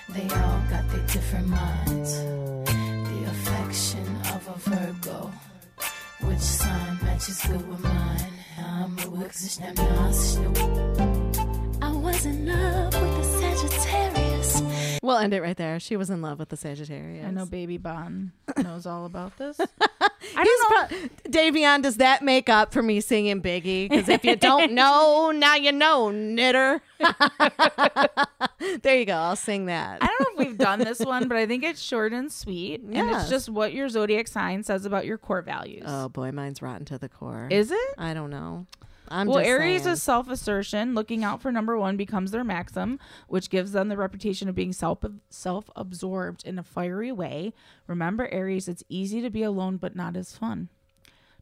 they all got their different minds. The affection of a Virgo, which sign matches good with mine? I'm a I was in love with the Sagittarius. We'll end it right there. She was in love with the Sagittarius. I know Baby Bon knows all about this. I don't know. Pro- Davion, does that make up for me singing Biggie? Because if you don't know, now you know, knitter. There you go. I'll sing that. I don't know if we've done this one, but I think it's short and sweet. Yeah. And it's just what your zodiac sign says about your core values. Oh, boy. Mine's rotten to the core. Is it? I don't know. I'm well, Aries saying. Is self-assertion. Looking out for number one becomes their maxim, which gives them the reputation of being self self-absorbed in a fiery way. Remember, Aries, it's easy to be alone, but not as fun.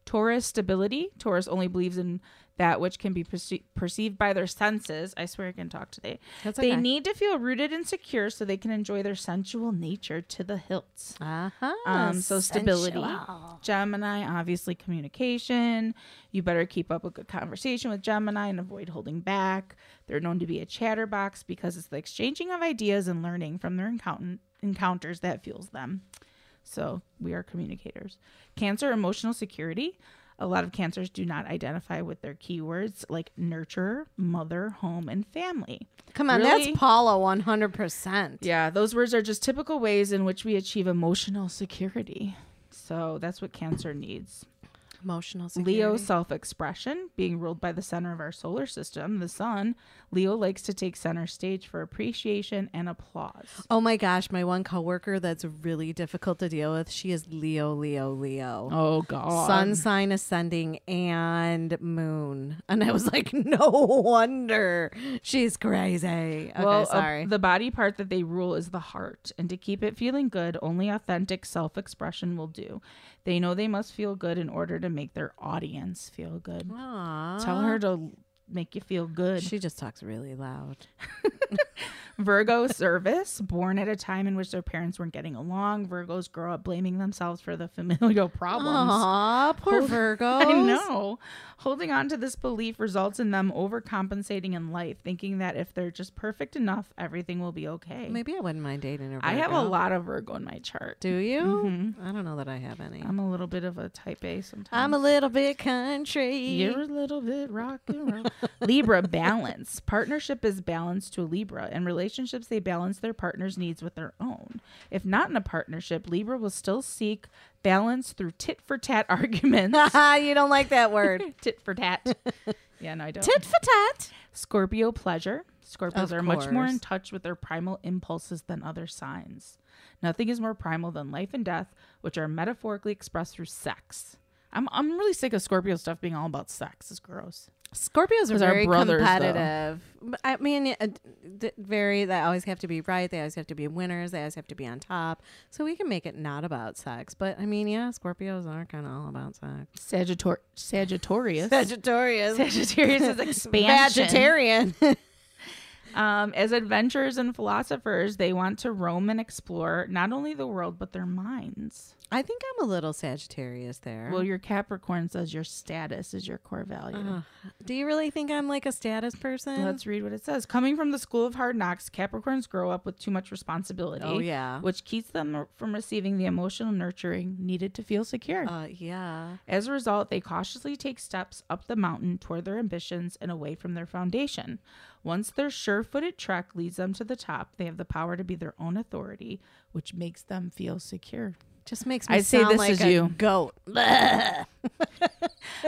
Taurus, stability. Taurus only believes in that which can be perce- perceived by their senses. I swear I can talk today. That's okay. They need to feel rooted and secure so they can enjoy their sensual nature to the hilt. Uh-huh. Um, so stability. Sensual. Gemini, obviously communication. You better keep up a good conversation with Gemini and avoid holding back. They're known to be a chatterbox because it's the exchanging of ideas and learning from their encount- encounters that fuels them. So we are communicators. Cancer, emotional security. A lot of Cancers do not identify with their keywords like nurture, mother, home, and family. Come on, really, that's Paula one hundred percent. Yeah, those words are just typical ways in which we achieve emotional security. So that's what Cancer needs. Emotional security. Leo, self-expression, being ruled by the center of our solar system, the sun. Leo likes to take center stage for appreciation and applause. Oh my gosh, my one coworker that's really difficult to deal with, she is Leo, Leo, Leo. Oh God. Sun sign ascending and moon. And I was like, no wonder she's crazy. Okay, well, sorry. Uh, the body part that they rule is the heart. And to keep it feeling good, only authentic self-expression will do. They know they must feel good in order to make their audience feel good. Aww. Tell her to make you feel good. She just talks really loud. Virgo, service, born at a time in which their parents weren't getting along. Virgos grow up blaming themselves for the familial problems. Aww, poor Hold- Virgos. I know. Holding on to this belief results in them overcompensating in life, thinking that if they're just perfect enough, everything will be okay. Maybe I wouldn't mind dating a Virgo. I have a lot of Virgo in my chart. Do you? Mm-hmm. I don't know that I have any. I'm a little bit of a type A sometimes. I'm a little bit country. You're a little bit rock and roll. Libra, balance. Partnership is balanced to a Libra. In relationships, they balance their partner's needs with their own. If not in a partnership, Libra will still seek balance through tit for tat arguments. You don't like that word. Tit for tat. Yeah, no, I don't. Tit for tat. Scorpio, pleasure. Scorpios of are course. much more in touch with their primal impulses than other signs. Nothing is more primal than life and death, which are metaphorically expressed through sex. I'm I'm really sick of Scorpio stuff being all about sex. It's gross. Scorpios are very brothers, competitive. Though. I mean, uh, d- very. They always have to be right. They always have to be winners. They always have to be on top. So we can make it not about sex. But I mean, yeah, Scorpios are kind of all about sex. Sagittor- Sagittarius. Sagittarius. Sagittarius is expansion. Vegetarian. Um, as adventurers and philosophers, they want to roam and explore not only the world, but their minds. I think I'm a little Sagittarius there. Well, your Capricorn says your status is your core value. Uh, do you really think I'm like a status person? Let's read what it says. Coming from the school of hard knocks, Capricorns grow up with too much responsibility. Oh, yeah. Which keeps them from receiving the emotional nurturing needed to feel secure. Uh, yeah. As a result, they cautiously take steps up the mountain toward their ambitions and away from their foundation. Once their sure-footed trek leads them to the top, they have the power to be their own authority, which makes them feel secure. Just makes me I sound say this like is a you. goat.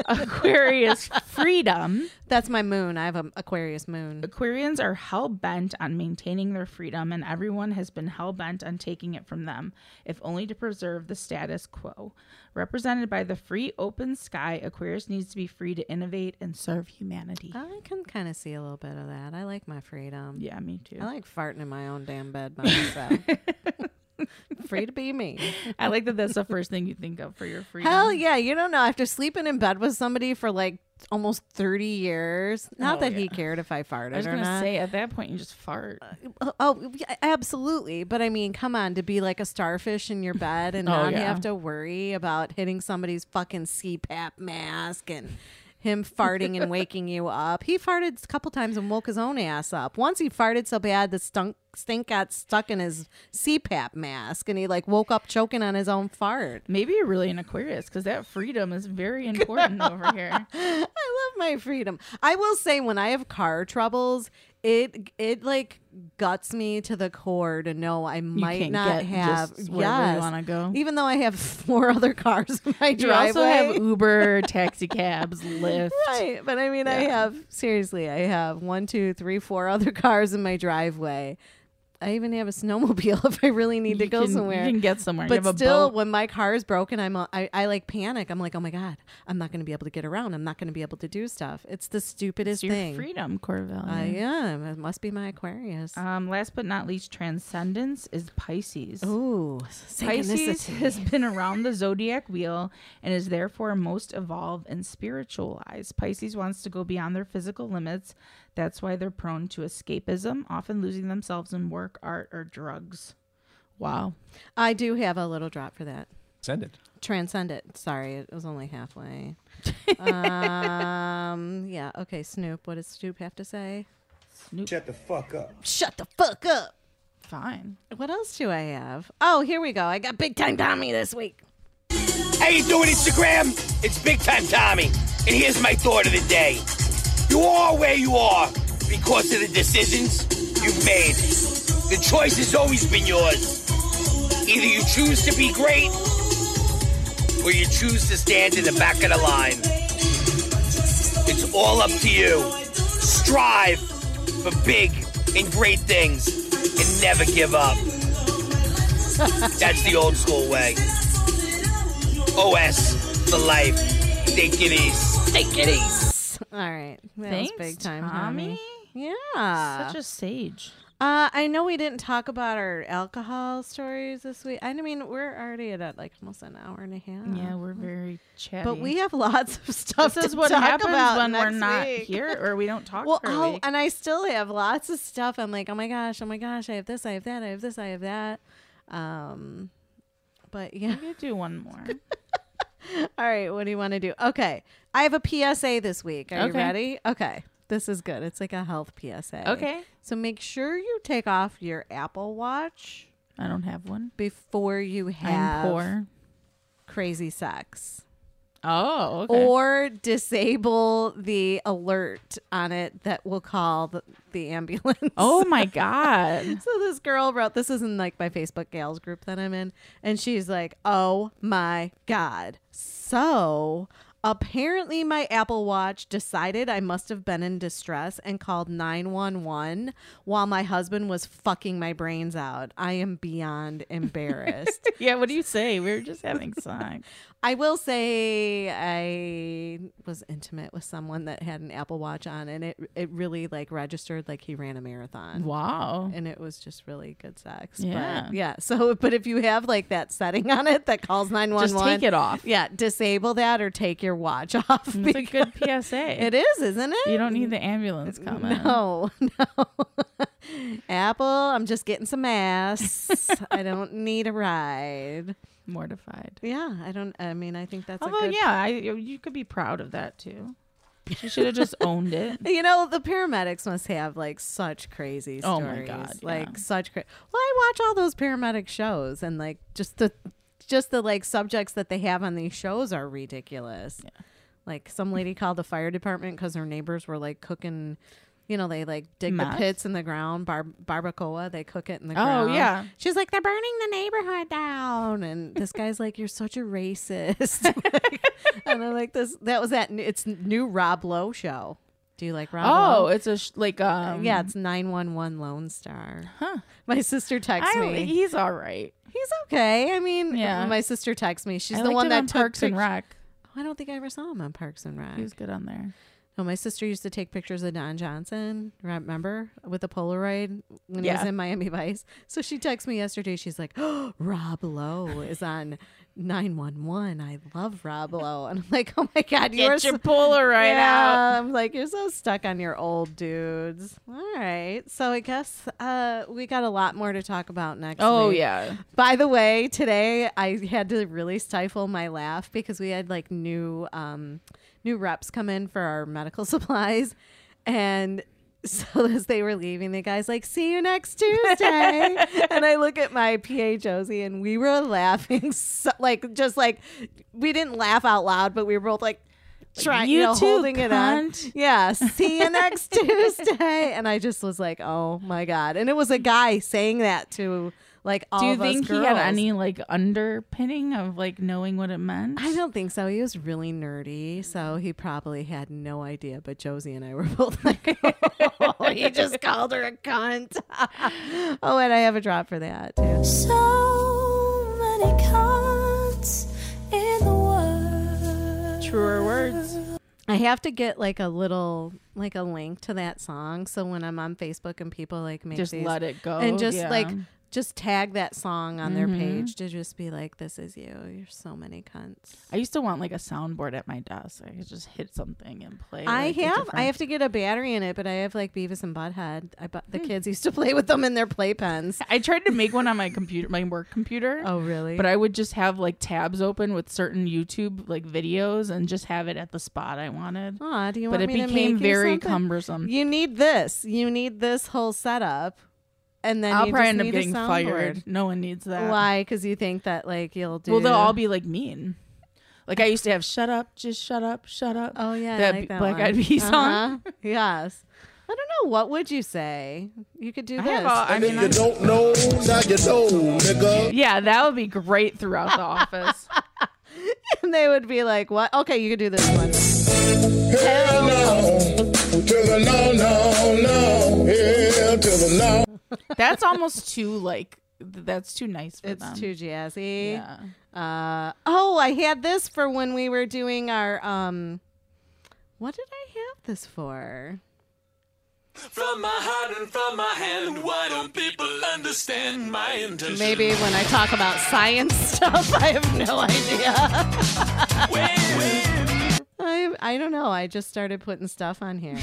Aquarius freedom. That's my moon. I have an Aquarius moon. Aquarians are hell-bent on maintaining their freedom, and everyone has been hell-bent on taking it from them, if only to preserve the status quo. Represented by the free, open sky, Aquarius needs to be free to innovate and serve humanity. I can kind of see a little bit of that. I like my freedom. Yeah, me too. I like farting in my own damn bed by myself. Free to be me. I like that that's the first thing you think of for your freedom. Hell yeah. You don't know. After sleeping in bed with somebody for like almost thirty years. Not oh, that yeah. he cared if I farted or not. I was going to say, at that point, you just fart. Uh, oh, absolutely. But I mean, come on, to be like a starfish in your bed and oh, not yeah. have to worry about hitting somebody's fucking C PAP mask and him farting and waking you up. He farted a couple times and woke his own ass up. Once he farted so bad the stunk, stink got stuck in his C PAP mask and he like woke up choking on his own fart. Maybe you're really an Aquarius because that freedom is very important over here. I love my freedom. I will say when I have car troubles, it it like guts me to the core to know I might not have yes. where you want to go. Even though I have four other cars in my driveway. You also have Uber, taxi cabs, Lyft. Right. But I mean, yeah. I have, seriously, I have one, two, three, four other cars in my driveway. I even have a snowmobile if I really need to you go can, somewhere. You can get somewhere. But you have still, a boat. When my car is broken, I'm a, I, I like panic. I'm like, oh my God, I'm not going to be able to get around. I'm not going to be able to do stuff. It's the stupidest it's your thing. Freedom, core value. I am. It must be my Aquarius. Um, last but not least, transcendence is Pisces. Ooh, Pisces has been around the zodiac wheel and is therefore most evolved and spiritualized. Pisces wants to go beyond their physical limits. That's why they're prone to escapism, often losing themselves in work, art, or drugs. Wow. I do have a little drop for that. Transcendent. Transcendent. Sorry, it was only halfway. um. Yeah, okay, Snoop. What does Snoop have to say? Snoop. Shut the fuck up. Shut the fuck up. Fine. What else do I have? Oh, here we go. I got Big Time Tommy this week. How you doing, Instagram? It's Big Time Tommy, and here's my thought of the day. You are where you are because of the decisions you've made. The choice has always been yours. Either you choose to be great or you choose to stand in the back of the line. It's all up to you. Strive for big and great things and never give up. That's the old school way. O S for life. Take it easy. Take it easy. All right. That Thanks, was Big Time Tommy. Tommy. Yeah. Such a sage. Uh, I know we didn't talk about our alcohol stories this week. I mean, we're already at like almost an hour and a half. Yeah, we're very chatty. But we have lots of stuff this to is what talk happens about when we're not week. here or we don't talk well, for oh, a week. And I still have lots of stuff. I'm like, oh my gosh, oh my gosh, I have this, I have that, I have this, I have that. Um, but yeah. We could do one more. All right, what do you want to do? Okay, I have a P S A this week. Are okay. you ready? Okay, this is good. It's like a health P S A. Okay. So make sure you take off your Apple Watch. I don't have one. Before you have I'm poor. crazy sex. Oh, okay. Or disable the alert on it that will call the, the ambulance. Oh, my God. So this girl wrote, this is in like my Facebook gals group that I'm in. And she's like, oh, my God. So apparently my Apple Watch decided I must have been in distress and called nine one one while my husband was fucking my brains out. I am beyond embarrassed. Yeah, what do you say? We were just having sex. I will say I was intimate with someone that had an Apple Watch on, and it it really like registered like he ran a marathon. Wow. And it was just really good sex. Yeah. But yeah. So, but if you have like that setting on it that calls nine one one. Just take it off. Yeah. Disable that or take your watch off. It's a good P S A. It is, isn't it? You don't need the ambulance coming. No, no. Apple, I'm just getting some ass. I don't need a ride. mortified. Yeah, I don't. I mean, I think that's. Although, a good yeah, I, you could be proud of that too. She should have just owned it. You know, the paramedics must have like such crazy stories. Oh my god, like yeah. such. Cra- well, I watch all those paramedic shows, and like just the, just the like subjects that they have on these shows are ridiculous. Yeah. Like some lady called the fire department because her neighbors were like cooking. You know, they like dig Meth. the pits in the ground, bar- barbacoa. They cook it in the ground. Oh, yeah. She's like, they're burning the neighborhood down. And this guy's like, you're such a racist. Like, and I'm like, this, that was that. It's new Rob Lowe show. Do you like Rob oh, Lowe? Oh, it's a sh- like. Um, uh, yeah, it's nine one one Lone Star. Huh. My sister texts I, me. He's all right. He's okay. I mean, yeah. my sister texts me. She's I the one that on took Parks and Rec. Oh, I don't think I ever saw him on Parks and Rec. He was good on there. No, my sister used to take pictures of Don Johnson, remember, with a Polaroid when yeah. he was in Miami Vice. So she texted me yesterday. She's like, oh, Rob Lowe is on nine one one. I love Rob Lowe. And I'm like, oh, my God. You Get so- your Polaroid yeah. out. I'm like, you're so stuck on your old dudes. All right. So I guess uh, we got a lot more to talk about next oh, week. Oh, yeah. By the way, today I had to really stifle my laugh because we had like new... Um, new reps come in for our medical supplies. And so as they were leaving, the guy's like, see you next Tuesday. And I look at my P A Josie and we were laughing. So, like, just like, we didn't laugh out loud, but we were both like, trying, you, you know, too, holding cunt. It on. Yeah. See you next Tuesday. And I just was like, oh my God. And it was a guy saying that to like all of us girls. Do you think he had any like underpinning of like knowing what it meant? I don't think so. He was really nerdy, so he probably had no idea. But Josie and I were both like, oh, he just called her a cunt. Oh, and I have a drop for that too. So many cunts in the world. Truer words. I have to get like a little, like a link to that song. So when I'm on Facebook and people like make just these, let it go and just yeah. like. Just tag that song on their mm-hmm. page to just be like, this is you. You're so many cunts. I used to want like a soundboard at my desk. I could just hit something and play. I like, have. Different... I have to get a battery in it, but I have like Beavis and Butthead. I bu- the hmm. kids used to play with them in their playpens. I tried to make one on my computer, my work computer. Oh, really? But I would just have like tabs open with certain YouTube like videos and just have it at the spot I wanted. Aw, do you want but me to make But it became very you cumbersome. You need this. You need this whole setup. And then I'll probably end up getting fired. No one needs that. Why? Because you think that like you'll do. Well, they'll all be like mean. Like I used to have "Shut Up, Just Shut Up, Shut Up." Oh yeah, that, I like that Black one. Eyed Peas uh-huh. song. Yes. I don't know. What would you say? You could do I this. All, I mean, you I'm, don't know now you know, nigga. Yeah, that would be great throughout the office. And they would be like, "What? Okay, you could do this one." Hell no to the no no no. Hell to the no. That's almost too like that's too nice for it's them. It's too jazzy. Yeah. Uh, oh, I had this for when we were doing our um what did I have this for? From my heart and from my hand, why don't people understand my intention? Maybe when I talk about science stuff, I have no idea. Wait, wait. I I don't know. I just started putting stuff on here.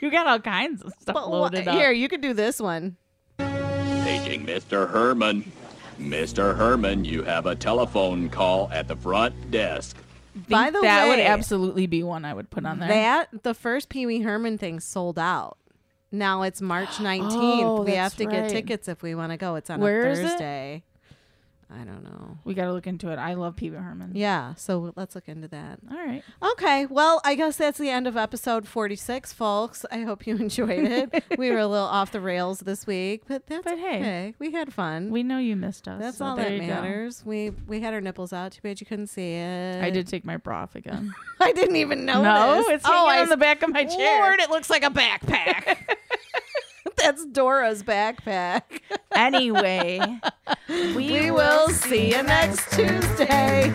You got all kinds of stuff but loaded wh- up. Here, you can do this one. Paging Mister Herman. Mister Herman, you have a telephone call at the front desk. By the that way, that would absolutely be one I would put on there. That the first Pee Wee Herman thing sold out. Now it's March nineteenth. Oh, we have to right. get tickets if we want to go. It's on Where a Thursday. I don't know. We got to look into it. I love Pee Wee Herman. Yeah, so let's look into that. All right. Okay, well, I guess that's the end of episode forty-six, folks. I hope you enjoyed it. We were a little off the rails this week, but that's but hey, okay. We had fun. We know you missed us. That's so all that matters. Go. We we had our nipples out. Too bad you couldn't see it. I did take my bra off again. I didn't even notice. No, it's hanging oh, on I the back of my chair. Lord, it looks like a backpack. That's Dora's backpack. Anyway, we, we will see you next Tuesday.